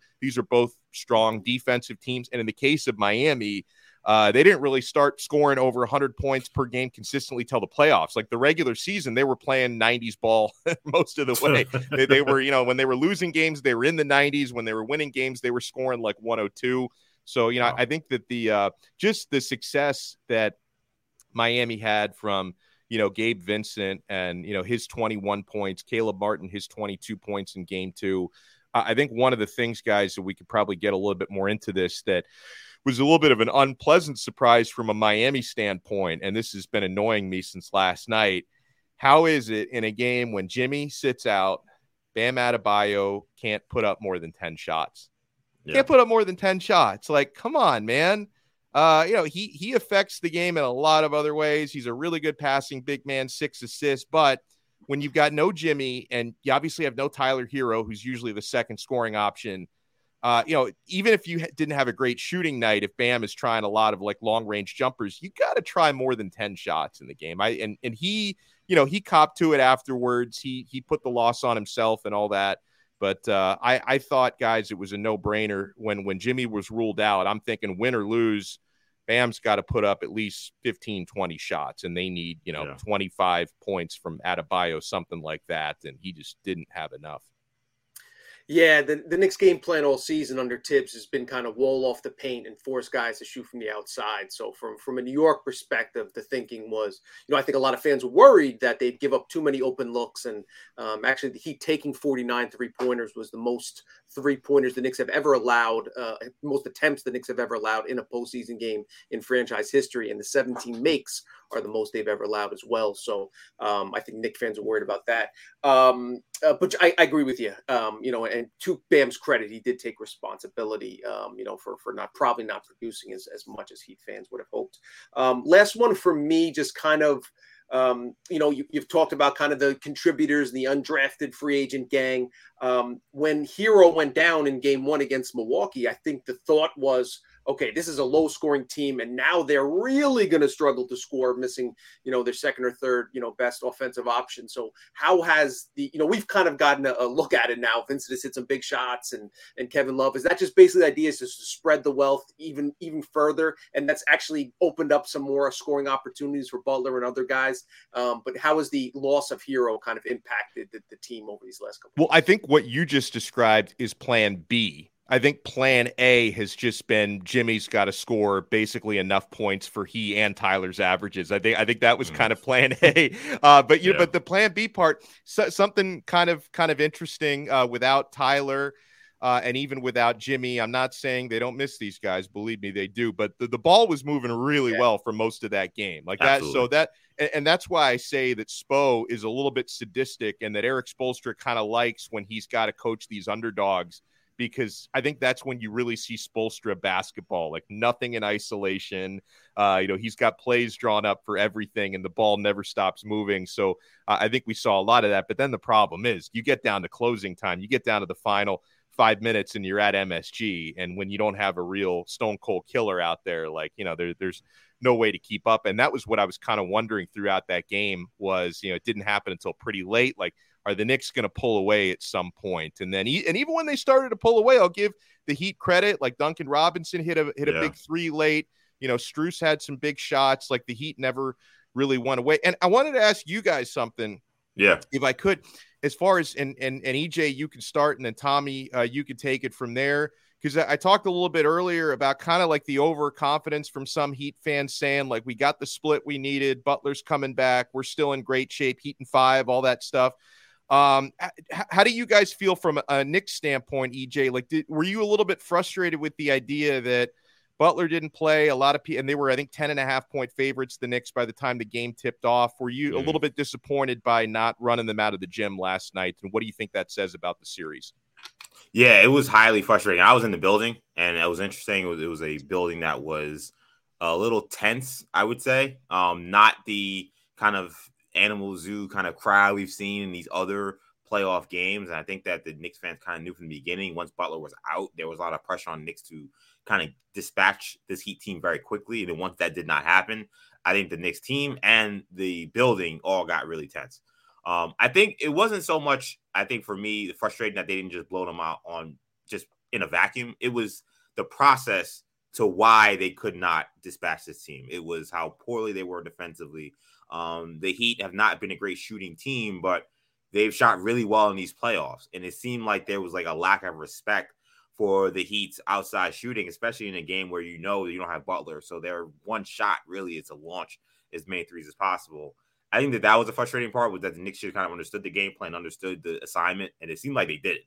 both strong defensive teams. And in the case of Miami, they didn't really start scoring over 100 points per game consistently till the playoffs. Like the regular season, they were playing 90s ball most of the way. They were, you know, when they were losing games, they were in the 90s. When they were winning games, they were scoring like 102. So, you know, wow. I think that just the success that Miami had from, you know, Gabe Vincent and, you know, his 21 points, Caleb Martin, his 22 points in game two. I think one of the things, guys, that we could probably get a little bit more into this that was a little bit of an unpleasant surprise from a Miami standpoint, and this has been annoying me since last night. How is it in a game when Jimmy sits out, Bam Adebayo can't put up more than 10 shots? Yeah. Can't put up more than 10 shots. Like, come on, man. He affects the game in a lot of other ways. He's a really good passing big man, 6 assists. But when you've got no Jimmy and you obviously have no Tyler Hero, who's usually the second scoring option, even if you didn't have a great shooting night, if Bam is trying a lot of like long range jumpers, you got to try more than 10 shots in the game. He copped to it afterwards. He put the loss on himself and all that. But I thought, guys, it was a no-brainer when Jimmy was ruled out. I'm thinking win or lose, Bam's got to put up at least 15, 20 shots, and they need 25 points from Adebayo, something like that, and he just didn't have enough. Yeah, the Knicks game plan all season under Tibbs has been kind of wall off the paint and force guys to shoot from the outside. So from a New York perspective, the thinking was, I think a lot of fans were worried that they'd give up too many open looks. And actually, the Heat taking 49 three-pointers was the most three-pointers the Knicks have ever allowed, most attempts the Knicks have ever allowed in a postseason game in franchise history. And the 17 makes are the most they've ever allowed as well. So I think Knicks fans are worried about that. But I agree with you, and to Bam's credit, he did take responsibility, for not probably not producing as much as Heat fans would have hoped. Last one for me, just kind of, you've talked about kind of the contributors, the undrafted free agent gang. When Hero went down in game one against Milwaukee, I think the thought was, okay, this is a low scoring team. And now they're really going to struggle to score, missing, their second or third, best offensive option. So how has we've kind of gotten a look at it now. Vincent has hit some big shots and Kevin Love, is that just basically the idea is to spread the wealth even further? And that's actually opened up some more scoring opportunities for Butler and other guys. But how has the loss of Hero kind of impacted the team over these last couple of years? Well, I think what you just described is plan B. I think plan A has just been Jimmy's got to score basically enough points for he and Tyler's averages. I think that was kind of plan A, but the plan B part, something kind of interesting without Tyler and even without Jimmy. I'm not saying they don't miss these guys. Believe me, they do. But the ball was moving really well for most of that game, like absolutely. That. So that and that's why I say that Spo is a little bit sadistic and that Eric Spoelstra kind of likes when he's got to coach these underdogs. Because I think that's when you really see Spoelstra basketball, like nothing in isolation. He's got plays drawn up for everything and the ball never stops moving. So I think we saw a lot of that. But then the problem is you get down to closing time. You get down to the final 5 minutes and you're at MSG. And when you don't have a real stone cold killer out there, there's no way to keep up. And that was what I was kind of wondering throughout that game was, it didn't happen until pretty late. Like, are the Knicks going to pull away at some point? And then, and even when they started to pull away, I'll give the Heat credit. Like Duncan Robinson hit a big three late. Strus had some big shots. Like the Heat never really went away. And I wanted to ask you guys something, if I could, as far as and EJ, you can start, and then Tommy, you can take it from there. Because I talked a little bit earlier about kind of like the overconfidence from some Heat fans saying, like, we got the split we needed. Butler's coming back. We're still in great shape. Heat and 5, all that stuff. How do you guys feel from a Knicks standpoint, EJ? Like, were you a little bit frustrated with the idea that Butler didn't play a lot of people, and they were, I think, 10.5-point favorites, the Knicks, by the time the game tipped off? Were you a little bit disappointed by not running them out of the gym last night? And what do you think that says about the series? Yeah, it was highly frustrating. I was in the building, and it was interesting. It was a building that was a little tense, I would say. Not the kind of animal zoo kind of crowd we've seen in these other playoff games. And I think that the Knicks fans kind of knew from the beginning, once Butler was out, there was a lot of pressure on Knicks to kind of dispatch this Heat team very quickly. And then once that did not happen, I think the Knicks team and the building all got really tense. I think it wasn't so much, I think for me, the frustrating that they didn't just blow them out on just in a vacuum. It was the process to why they could not dispatch this team. It was how poorly they were defensively. The Heat have not been a great shooting team, but they've shot really well in these playoffs. And it seemed like there was like a lack of respect for the Heat's outside shooting, especially in a game where you don't have Butler. So their one shot really is to launch as many threes as possible. I think that was the frustrating part, was that the Knicks should kind of understood the game plan, understood the assignment, and it seemed like they did it.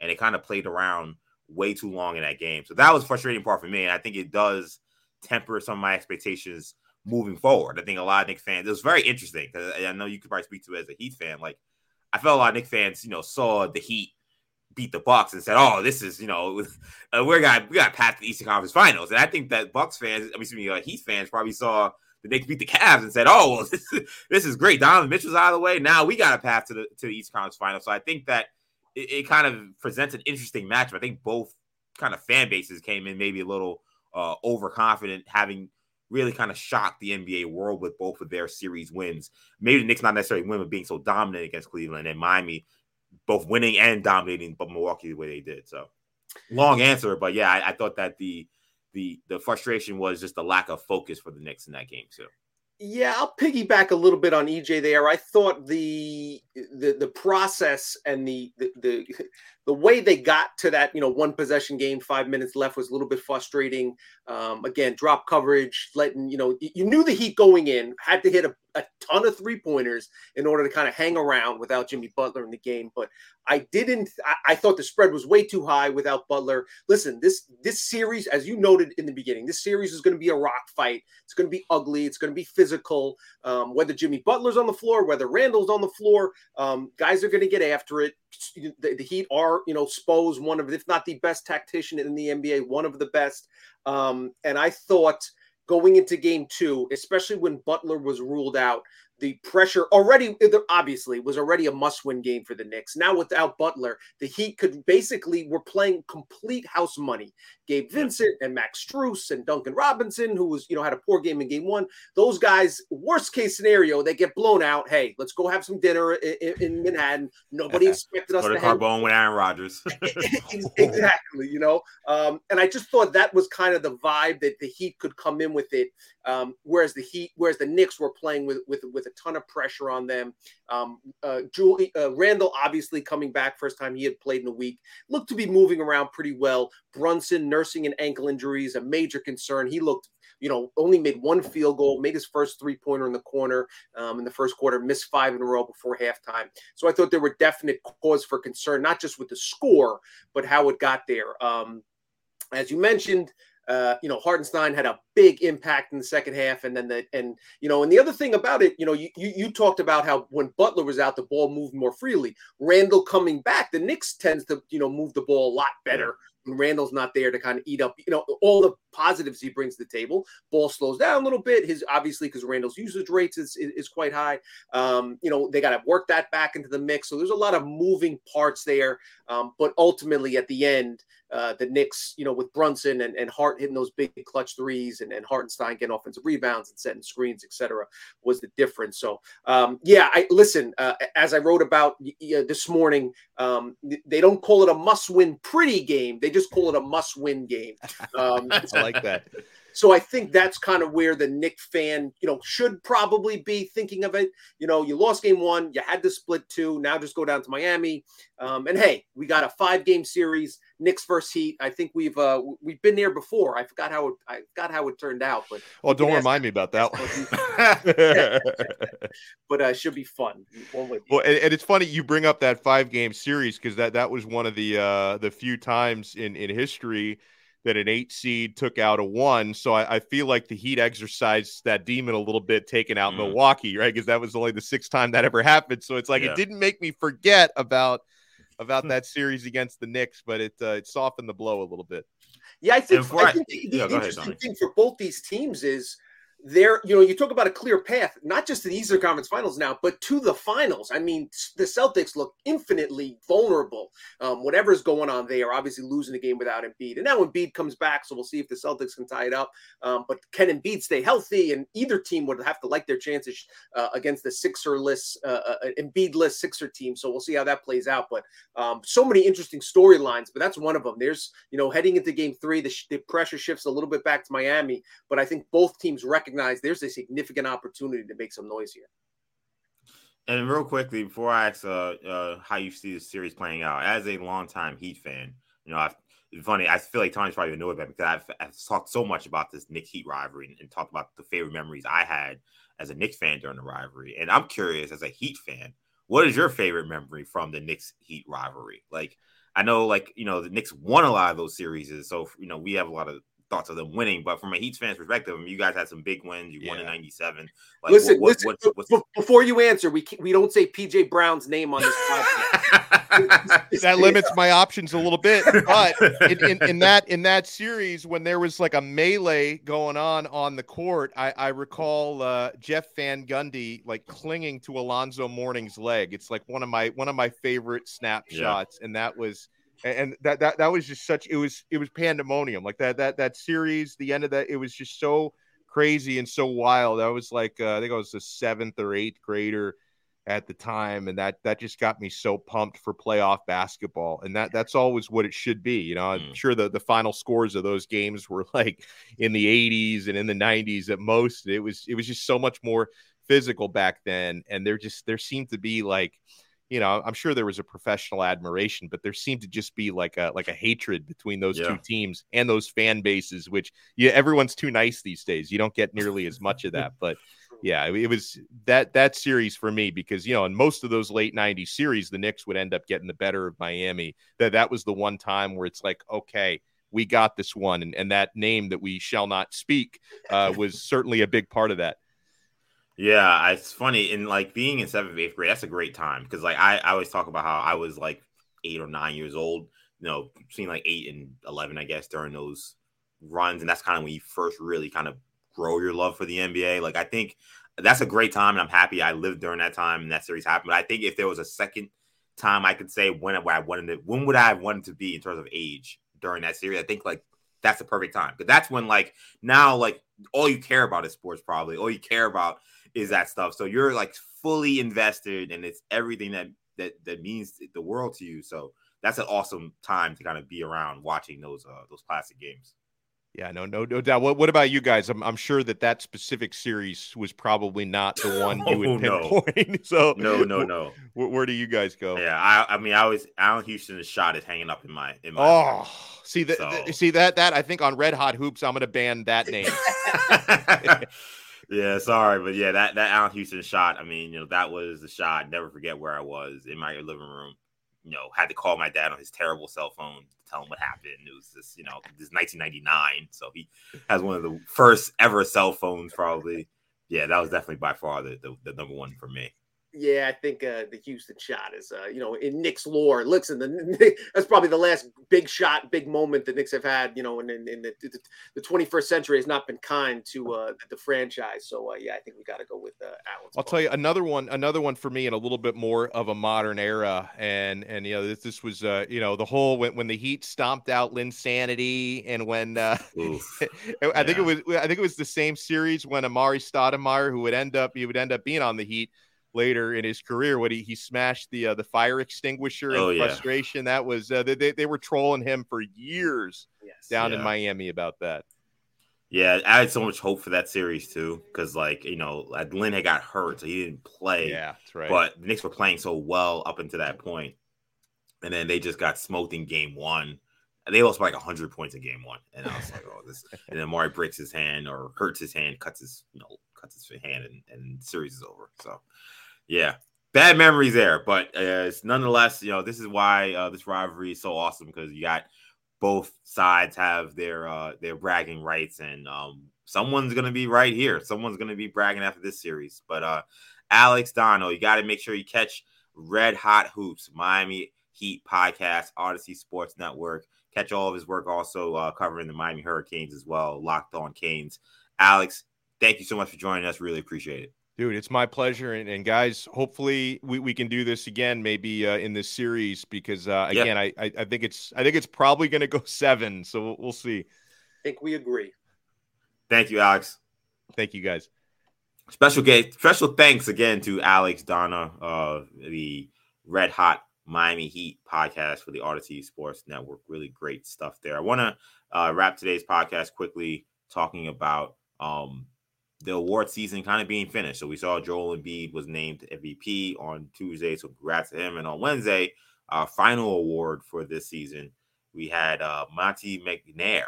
And it kind of played around way too long in that game. So that was the frustrating part for me, and I think it does temper some of my expectations moving forward. I think a lot of Knicks fans, it was very interesting, because I know you could probably speak to it as a Heat fan. Like, I felt a lot of Knicks fans, saw the Heat beat the Bucks and said, "Oh, this is, you know, we got past the Eastern Conference Finals." And I think that Bucks fans, Heat fans, probably saw the Knicks beat the Cavs and said, "Oh, well, this is great. Donovan Mitchell's out of the way. Now we got a path to the Eastern Conference Finals." So I think that it kind of presents an interesting matchup. I think both kind of fan bases came in maybe a little overconfident, having really kind of shocked the NBA world with both of their series wins. Maybe the Knicks not necessarily win, but being so dominant against Cleveland and Miami, both winning and dominating, but Milwaukee the way they did. So long answer, but yeah, I thought that the frustration was just the lack of focus for the Knicks in that game too. Yeah, I'll piggyback a little bit on EJ there. I thought the process and the way they got to that, one possession game, 5 minutes left, was a little bit frustrating. Again, drop coverage, letting, you knew the Heat going in had to hit a ton of three-pointers in order to kind of hang around without Jimmy Butler in the game. But I thought the spread was way too high without Butler. Listen, this series, as you noted in the beginning, this series is going to be a rock fight. It's going to be ugly. It's going to be physical. Whether Jimmy Butler's on the floor, whether Randle's on the floor, guys are going to get after it. The Heat are, Spo's one of, if not the best tactician in the NBA, one of the best. And I thought going into game two, especially when Butler was ruled out, the pressure already, obviously, was already a must-win game for the Knicks. Now without Butler, the Heat were playing complete house money. Gabe Vincent and Max Strus and Duncan Robinson, who was, had a poor game in game one. Those guys, worst case scenario, they get blown out. Hey, let's go have some dinner in Manhattan. Nobody expected us to have Carbone with Aaron Rodgers. Exactly, And I just thought that was kind of the vibe that the Heat could come in with it. Whereas the Knicks were playing with a ton of pressure on them. Randle, obviously coming back, first time he had played in a week, looked to be moving around pretty well. Brunson nursing an ankle injury is a major concern. He looked, only made one field goal, made his first three-pointer in the corner in the first quarter, missed five in a row before halftime. So I thought there were definite cause for concern, not just with the score, but how it got there. As you mentioned, Hartenstein had a big impact in the second half. And then and the other thing about it, you talked about how when Butler was out, the ball moved more freely. Randle coming back, the Knicks tends to, move the ball a lot better. And Randle's not there to kind of eat up, all the positives he brings to the table. Ball slows down a little bit. Obviously, because Randle's usage rates is quite high. They got to work that back into the mix. So there's a lot of moving parts there. But ultimately, at the end, the Knicks, with Brunson and Hart hitting those big clutch threes and Hartenstein getting offensive rebounds and setting screens, et cetera, was the difference. So, as I wrote about this morning, they don't call it a must-win pretty game. They just call it a must-win game. I like that. So I think that's kind of where the Knicks fan, should probably be thinking of it. You lost game one, you had to split two, now just go down to Miami. And hey, we got a 5-game series, Knicks versus Heat. I think we've been there before. I forgot how it turned out, but don't remind me about that one. But it should be fun. Well, and it's funny you bring up that 5-game series, because that was one of the few times in history that an 8 seed took out a 1. So I feel like the Heat exercised that demon a little bit, taking out Milwaukee, right? Because that was only the 6th time that ever happened. So it's like, it didn't make me forget about that series against the Knicks, but it softened the blow a little bit. Yeah, I think the interesting thing for both these teams is, you talk about a clear path, not just to the Eastern Conference Finals now, but to the finals. I mean, the Celtics look infinitely vulnerable. Whatever's going on there, obviously losing the game without Embiid. And now Embiid comes back, so we'll see if the Celtics can tie it up. But can Embiid stay healthy? And either team would have to like their chances against the Embiid-less Sixer team. So we'll see how that plays out. But so many interesting storylines, but that's one of them. There's, heading into game three, the pressure shifts a little bit back to Miami. But I think both teams recognize there's a significant opportunity to make some noise here. And real quickly, before I ask how you see this series playing out, as a longtime Heat fan, I feel like Tony's probably annoyed about it, because I've talked so much about this Knicks Heat rivalry and talked about the favorite memories I had as a Knicks fan during the rivalry. And I'm curious, as a Heat fan, what is your favorite memory from the Knicks Heat rivalry? Like, I know, the Knicks won a lot of those series, so we have a lot of thoughts of them winning, but from a Heat fan's perspective, I mean, you guys had some big wins. You won in '97. Like, listen, before you answer, we don't say P.J. Brown's name on this podcast. That limits my options a little bit. But in that series, when there was like a melee going on the court, I recall Jeff Van Gundy like clinging to Alonzo Mourning's leg. It's like one of my favorite snapshots, and that was. And that was just such, it was pandemonium. Like that series, the end of that, it was just so crazy and so wild. I was like, I think I was the 7th or 8th grader at the time. And that just got me so pumped for playoff basketball. And that's always what it should be. You know, I'm sure the final scores of those games were like in the 80s and in the 90s at most. It was just so much more physical back then. And there seemed to be like, you know, I'm sure there was a professional admiration, but there seemed to just be like a hatred between those two teams and those fan bases, which everyone's too nice these days. You don't get nearly as much of that, but yeah, it was that series for me, because, you know, in most of those late 90s series, the Knicks would end up getting the better of Miami. That was the one time where it's like, okay, we got this one. And that name that we shall not speak was certainly a big part of that. Yeah, it's funny. And like being in 7th, 8th grade, that's a great time, because like I always talk about how I was like 8 or 9 years old, you know, between like 8 and 11, I guess, during those runs. And that's kind of when you first really kind of grow your love for the NBA. Like, I think that's a great time, and I'm happy I lived during that time and that series happened. But I think if there was a second time I could say when would I have wanted to be in terms of age during that series, I think like that's the perfect time. Because that's when like now, like all you care about is sports, probably. All you care about is that stuff. So you're like fully invested, and it's everything that means the world to you. So that's an awesome time to kind of be around watching those classic games. Yeah, no doubt. What about you guys? I'm sure that specific series was probably not the one you would pinpoint. No. So no. Where do you guys go? Yeah, I mean, I always Allen Houston's shot is hanging up in my. Oh, see that? So. See that? I think on Red Hot Hoops, I'm going to ban that name. Yeah, sorry, but yeah, that Allen Houston shot, I mean, you know, that was the shot. Never forget where I was in my living room. You know, had to call my dad on his terrible cell phone to tell him what happened. It was this, you know, this 1999, so he has one of the first ever cell phones, probably. Yeah, that was definitely by far the number one for me. Yeah, I think the Houston shot is, you know, in Knicks lore. Listen, that's probably the last big shot, big moment the Knicks have had, you know, and in the 21st century has not been kind to the franchise. So, yeah, I think we got to go with Allen's. I'll tell you another one for me in a little bit more of a modern era. And you know, this was, you know, the whole when the Heat stomped out Lynn Sanity, and when I think it was the same series when Amari Stoudemire, who would end up being on the Heat later in his career, when he smashed the fire extinguisher in frustration. That was they were trolling him for years down in Miami about that. Yeah, I had so much hope for that series too, because like, you know, Lynn had got hurt, so he didn't play. Yeah, that's right. But the Knicks were playing so well up until that point, and then they just got smoked in Game 1. They lost by like 100 points in Game 1, and I was like, oh, this. And then Amari breaks his hand or hurts his hand, cuts his hand, and the series is over. So. Yeah, bad memories there, but it's nonetheless, you know, this is why this rivalry is so awesome, because you got both sides have their bragging rights, and someone's going to be right here. Someone's going to be bragging after this series. But Alex Donno, you got to make sure you catch Red Hot Hoops, Miami Heat podcast, Odyssey Sports Network. Catch all of his work also covering the Miami Hurricanes as well, Locked On Canes. Alex, thank you so much for joining us. Really appreciate it. Dude, it's my pleasure. And guys, hopefully we can do this again, maybe in this series, because again, I think it's probably going to go 7. So we'll see. I think we agree. Thank you, Alex. Thank you, guys. Special thanks again to Alex Donno, the Red Hot Miami Heat podcast for the Odyssey Sports Network. Really great stuff there. I want to wrap today's podcast quickly talking about the award season kind of being finished. So we saw Joel Embiid was named MVP on Tuesday, so congrats to him. And on Wednesday, our final award for this season, we had Monty McNair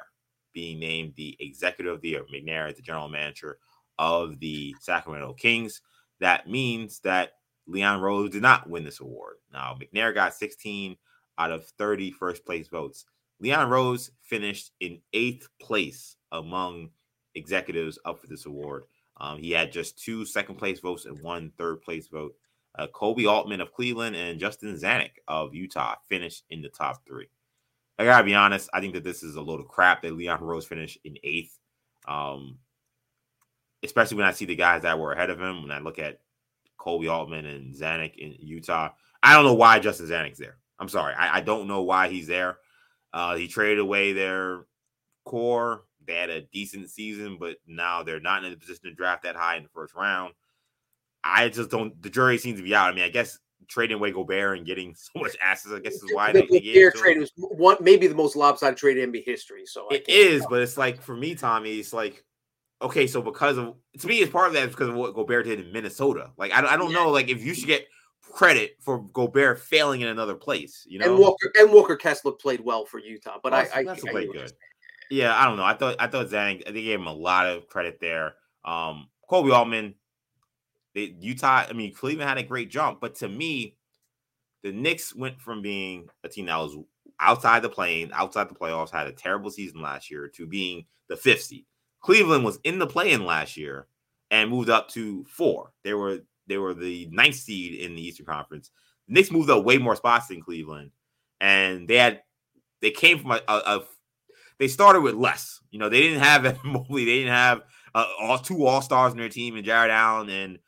being named the Executive of the Year. McNair is the general manager of the Sacramento Kings. That means that Leon Rose did not win this award. Now, McNair got 16 out of 30 first-place votes. Leon Rose finished in 8th place among executives up for this award. He had just 2 second-place votes and 1 third-place vote. Kobe Altman of Cleveland and Justin Zanik of Utah finished in the top 3. I gotta be honest, I think that this is a load of crap that Leon Rose finished in 8th. Especially when I see the guys that were ahead of him, when I look at Kobe Altman and Zanik in Utah. I don't know why Justin Zanik's there. I'm sorry. I don't know why he's there. He traded away their core. They had a decent season, but now they're not in a position to draft that high in the first round. I just don't – the jury seems to be out. I mean, I guess trading away Gobert and getting so much assets, I guess is why they gave trade him. Was one, maybe the most lopsided trade in NBA history. So it is, but it's like for me, Tommy, it's like, okay, so because of – to me, it's part of that is because of what Gobert did in Minnesota. Like, I don't know, like, if you should get – credit for Gobert failing in another place, you know. And Walker Kessler played well for Utah, but I played good. Yeah, I don't know. I thought Zanik, they gave him a lot of credit there. Kobe Altman, Cleveland had a great jump, but to me, the Knicks went from being a team that was outside the playoffs, had a terrible season last year, to being the 5th seed. Cleveland was in the play-in last year and moved up to 4. They were the 9th seed in the Eastern Conference. The Knicks moved up way more spots than Cleveland, and they came from they started with less. You know, they didn't have Evan Mobley, they didn't have two All Stars in their team, and Jared Allen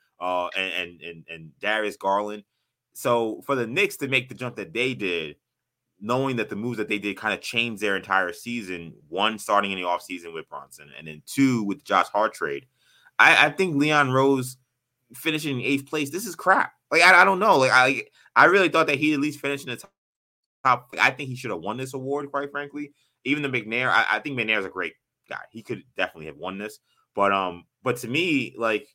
and Darius Garland. So for the Knicks to make the jump that they did, knowing that the moves that they did kind of changed their entire season, one starting in the offseason with Brunson, and then 2 with the Josh Hart trade, I think Leon Rose finishing in 8th place, this is crap. Like, I don't know. Like, I really thought that he at least finished in the top. I think he should have won this award, quite frankly. Even the McNair, I think McNair's a great guy. He could definitely have won this. But to me, like,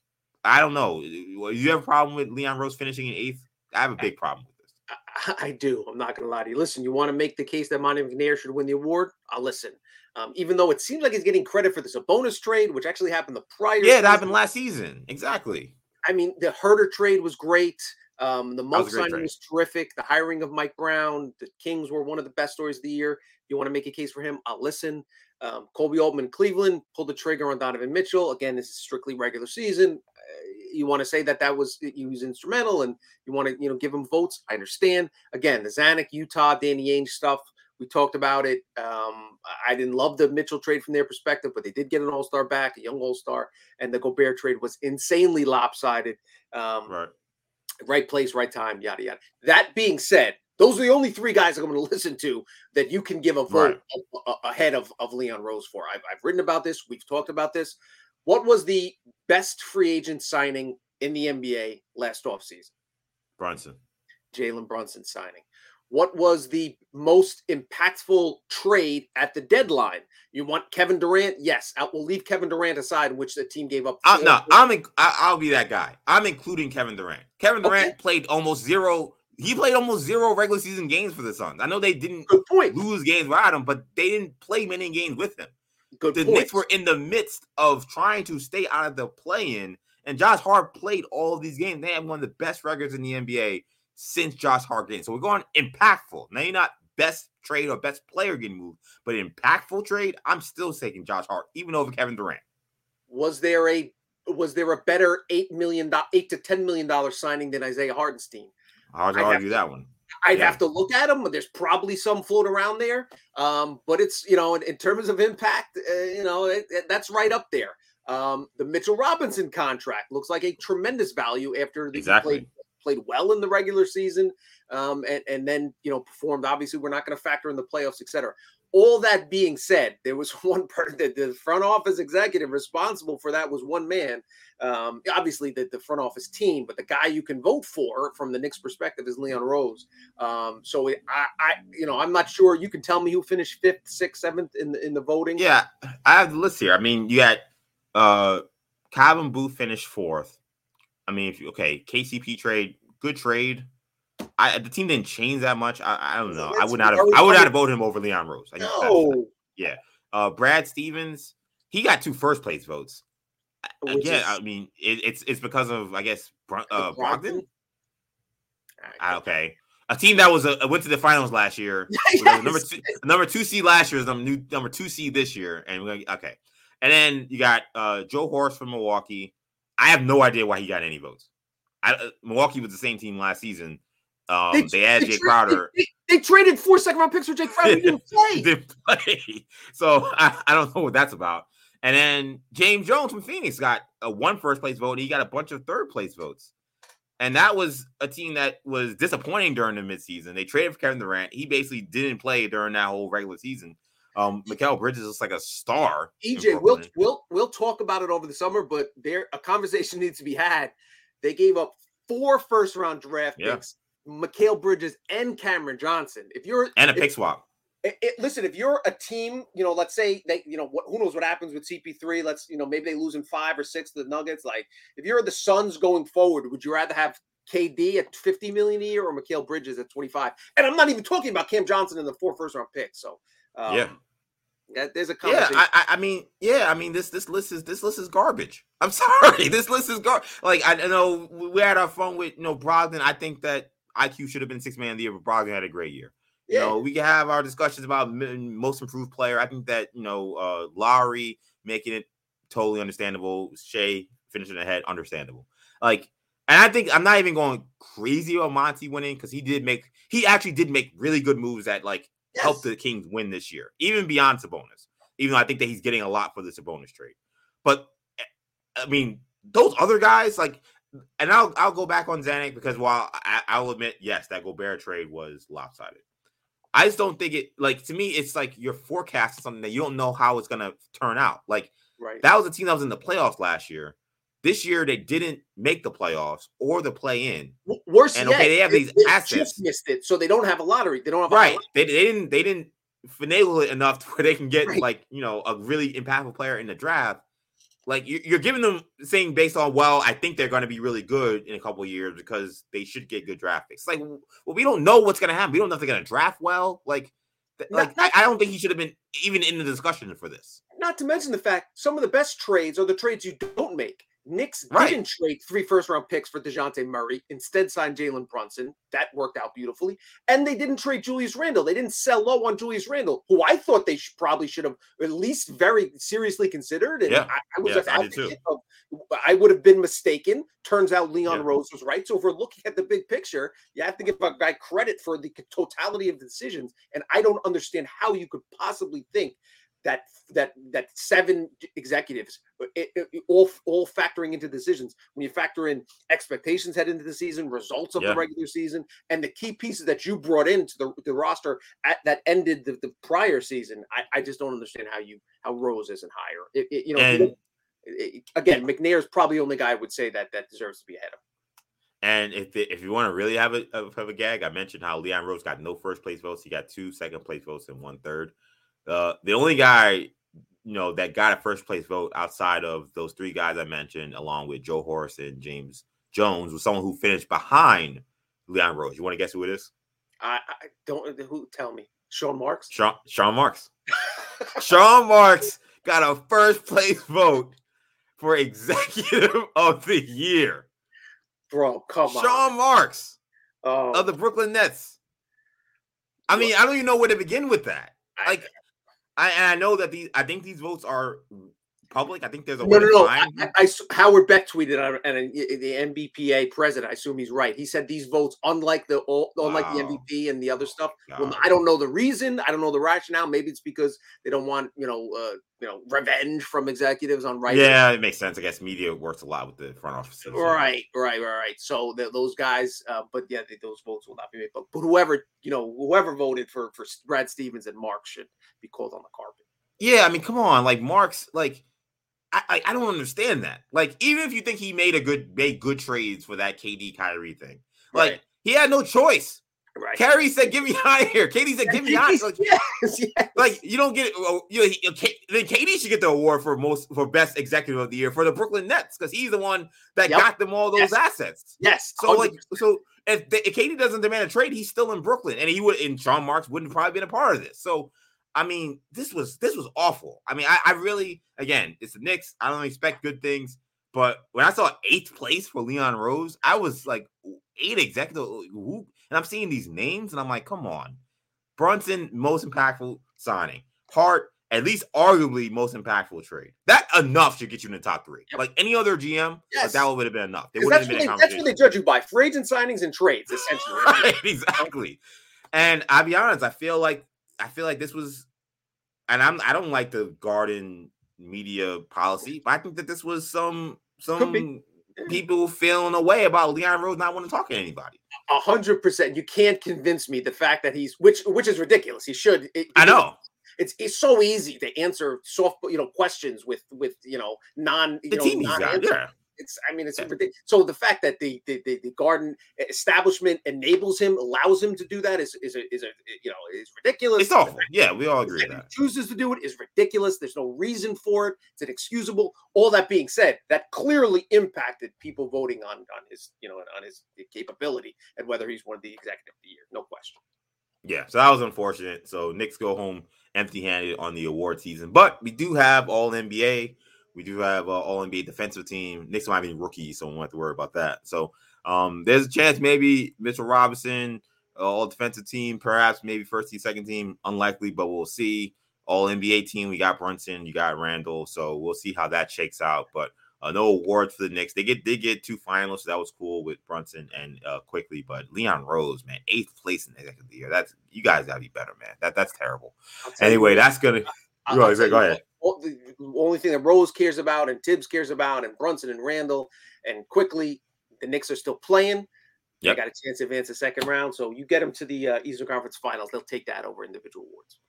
I don't know. You have a problem with Leon Rose finishing in 8th? I have a big problem with this. I do. I'm not going to lie to you. Listen, you want to make the case that Monty McNair should win the award? I'll listen. Even though it seems like he's getting credit for this, a bonus trade, which actually happened the prior season. Yeah, that happened last season. Exactly. I mean, the Herder trade was great. The Monk signing was terrific. The hiring of Mike Brown, the Kings were one of the best stories of the year. You want to make a case for him? I'll listen. Kobe Altman, Cleveland, pulled the trigger on Donovan Mitchell. Again, this is strictly regular season. You want to say that he was instrumental, and you want to give him votes. I understand. Again, the Zanik, Utah, Danny Ainge stuff. We talked about it. I didn't love the Mitchell trade from their perspective, but they did get an all-star back, a young all-star, and the Gobert trade was insanely lopsided. Right place, right time, yada, yada. That being said, those are the only 3 guys I'm going to listen to that you can give a vote ahead of Leon Rose for. I've written about this. We've talked about this. What was the best free agent signing in the NBA last offseason? Jalen Brunson signing. What was the most impactful trade at the deadline? You want Kevin Durant? Yes. We'll leave Kevin Durant aside, which the team gave up. I'll be that guy. I'm including Kevin Durant. Kevin Durant played almost zero. He played almost 0 regular season games for the Suns. I know they didn't lose games without him, but they didn't play many games with him. The Knicks were in the midst of trying to stay out of the play-in, and Josh Hart played all of these games. They have one of the best records in the NBA since Josh Hart getting. So we're going impactful. Now, you're not best trade or best player getting moved, but impactful trade, I'm still taking Josh Hart, even over Kevin Durant. Was there a better $8 to $10 million signing than Isaiah Hartenstein? Hard to argue that one. I'd have to look at him, but there's probably some float around there. But it's, in terms of impact, that's right up there. The Mitchell Robinson contract looks like a tremendous value after the played well in the regular season, and then, performed. Obviously, we're not going to factor in the playoffs, et cetera. All that being said, there was one person that the front office executive responsible for that was one man. Obviously, the front office team, but the guy you can vote for from the Knicks' perspective is Leon Rose. So I'm not sure. You can tell me who finished 5th, 6th, 7th in the voting. Yeah, I have the list here. I mean, you had Calvin Booth finished 4th. I mean, KCP trade, good trade. The team didn't change that much. I don't know. I would not have voted him over Leon Rose. No. Yeah. Brad Stevens, he got 2 first place votes. It's because of Brogdon. Okay. A team that was went to the finals last year. Yes. Number two seed last year is number two seed this year. And we're gonna, okay. And then you got Joe Horst from Milwaukee. I have no idea why he got any votes. Milwaukee was the same team last season. They added Jay Crowder. They traded 4 second-round picks for Jay Crowder. He didn't play. So I don't know what that's about. And then James Jones from Phoenix got a 1 first-place vote, and he got a bunch of third-place votes. And that was a team that was disappointing during the midseason. They traded for Kevin Durant. He basically didn't play during that whole regular season. Michael Bridges looks like a star. EJ, we'll talk about it over the summer, but a conversation needs to be had. They gave up 4 first-round draft picks, Mikal Bridges and Cameron Johnson. And a pick swap. Listen, if you're a team, let's say who knows what happens with CP3. Let's, maybe they lose in 5 or 6 to the Nuggets. Like, if you're the Suns going forward, would you rather have KD at $50 million a year or Mikal Bridges at 25? And I'm not even talking about Cam Johnson in the 4 first-round picks. So, there's a conversation. Yeah, I mean, this list is garbage. I'm sorry, this list is garbage. Like, I know we had our fun with Brogdon. I think that IQ should have been 6th man of the year, but Brogdon had a great year. Yeah. We can have our discussions about most improved player. I think that Lowry making it totally understandable. Shea finishing ahead, understandable. Like, and I think I'm not even going crazy on Monty winning because he actually did make really good moves that helped the Kings win this year, even beyond Sabonis. Even though I think that he's getting a lot for the Sabonis trade, but I mean those other guys and I'll go back on Zanik because while I'll admit yes that Gobert trade was lopsided. I just don't think it to me, it's you're forecasting something that you don't know how it's going to turn out. Right. That was a team that was in the playoffs last year. This year, they didn't make the playoffs or the play in. Worse and, yet, okay, they have these assets. Just missed it. So they don't have a lottery. They don't have a lottery. They didn't finagle it enough to where they can get a really impactful player in the draft. You're giving them saying based on, I think they're going to be really good in a couple of years because they should get good draft picks. We don't know what's going to happen. We don't know if they're going to draft well. I don't think he should have been even in the discussion for this. Not to mention the fact some of the best trades are the trades you don't make. Knicks didn't trade 3 first-round picks for DeJounte Murray. Instead signed Jalen Brunson. That worked out beautifully. And they didn't trade Julius Randle. They didn't sell low on Julius Randle, who I thought they probably should have at least very seriously considered. And I would have been mistaken. Turns out Leon Rose was right. So if we're looking at the big picture, you have to give a guy credit for the totality of the decisions. And I don't understand how you could possibly think that 7 executives all factoring into decisions when you factor in expectations head into the season, results of the regular season, and the key pieces that you brought into the roster that ended the prior season. I just don't understand how Rose isn't higher. McNair's probably the only guy I would say that deserves to be ahead of. And if you want to really have a gag, I mentioned how Leon Rose got no first place votes. He got 2 second place votes and 1 third. The only guy, that got a first place vote outside of those 3 guys I mentioned, along with Joe Horst and James Jones, was someone who finished behind Leon Rose. You want to guess who it is? I don't. Who? Tell me. Sean Marks. Sean Marks. Sean Marks got a first place vote for executive of the year. Bro, come on. Sean Marks of the Brooklyn Nets. I mean, I don't even know where to begin with that. I know that I think these votes are public. I think there's a way to find. Howard Beck tweeted and the NBPA president. I assume he's right. He said these votes, unlike the MVP and the other stuff. Well, I don't know the reason. I don't know the rationale. Maybe it's because they don't want revenge from executives on writing. Yeah, it makes sense. I guess media works a lot with the front office. So. Right. So those guys, those votes will not be made. But whoever voted for Brad Stevens and Mark should be called on the carpet. Yeah, I mean, come on, Mark's I don't understand that. Even if you think he made good trades for that KD Kyrie thing, right. He had no choice. Right. Kyrie said, "Give me high here." KD said, "Give me high." Yes. You don't get it. Then KD should get the award for best executive of the year for the Brooklyn Nets because he's the one that got them all those assets. Yes. So 100%. If KD doesn't demand a trade, he's still in Brooklyn, and Sean Marks wouldn't probably been a part of this. So. I mean, this was awful. I mean, I really, again, it's the Knicks. I don't expect good things. But when I saw 8th place for Leon Rose, I was 8 executive. Who And I'm seeing these names, and I'm like, come on. Brunson, most impactful signing. Hart, at least arguably most impactful trade. That enough should get you in the top three. Yep. Like any other GM, yes. That would have been enough. That's what they judge you by. Free agent signings and trades, essentially. Right, exactly. And I'll be honest, I feel like this was, and I don't like the Garden media policy, but I think that this was some people feeling a way about Leon Rose not wanting to talk to anybody. 100%. You can't convince me the fact that he's, which is ridiculous. He should. I know. It's so easy to answer soft, questions with non, you the know, team he's got, yeah. It's ridiculous. So the fact that the Garden establishment enables him, allows him to do that is ridiculous. It's awful. Yeah, we all agree that. He chooses to do it is ridiculous. There's no reason for it. It's inexcusable. All that being said, that clearly impacted people voting on his, on his capability and whether he's one of the executive of the year. No question. Yeah, so that was unfortunate. So Knicks go home empty-handed on the award season, but we do have All-NBA. We do have All-NBA defensive team. Knicks might be rookies, so we won't have to worry about that. So there's a chance maybe Mitchell Robinson, All-Defensive team, perhaps maybe first team, second team. Unlikely, but we'll see. All-NBA team, we got Brunson, you got Randle. So we'll see how that shakes out. But no awards for the Knicks. They get two finals, so that was cool with Brunson and Quickly. But Leon Rose, man, 8th place in the end of the year. You guys got to be better, man. That's terrible. Anyway, that's going to – go ahead. The only thing that Rose cares about and Tibbs cares about and Brunson and Randle and Quickly, the Knicks are still playing. Yep. They got a chance to advance the second round. So you get them to the Eastern Conference Finals. They'll take that over individual awards.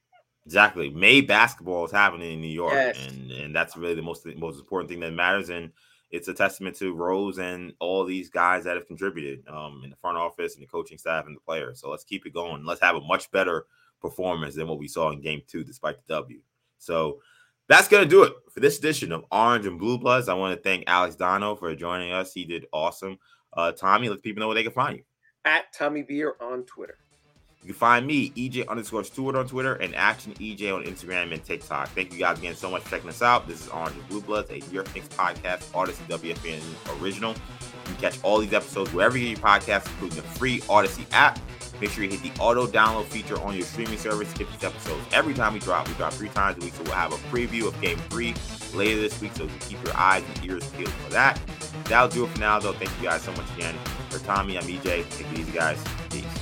Exactly. May basketball is happening in New York. Yes. And that's really the most important thing that matters. And it's a testament to Rose and all these guys that have contributed in the front office and the coaching staff and the players. So let's keep it going. Let's have a much better performance than what we saw in Game 2, despite the W. So that's going to do it for this edition of Orange and Blue Bloods. I want to thank Alex Donno for joining us. He did awesome. Tommy, let people know where they can find you. At Tommy Beer on Twitter. You can find me, EJ_Stewart on Twitter, and ActionEJ on Instagram and TikTok. Thank you guys again so much for checking us out. This is Orange and Blue Bloods, a New York Knicks podcast, Odyssey WFN original. You can catch all these episodes wherever you get your podcasts, including the free Odyssey app. Make sure you hit the auto-download feature on your streaming service to get these episodes. Every time we drop 3 times a week, so we'll have a preview of Game 3 later this week, so you keep your eyes and ears peeled for that. That'll do it for now, though. Thank you guys so much again. For Tommy, I'm EJ. Take it easy, guys. Peace.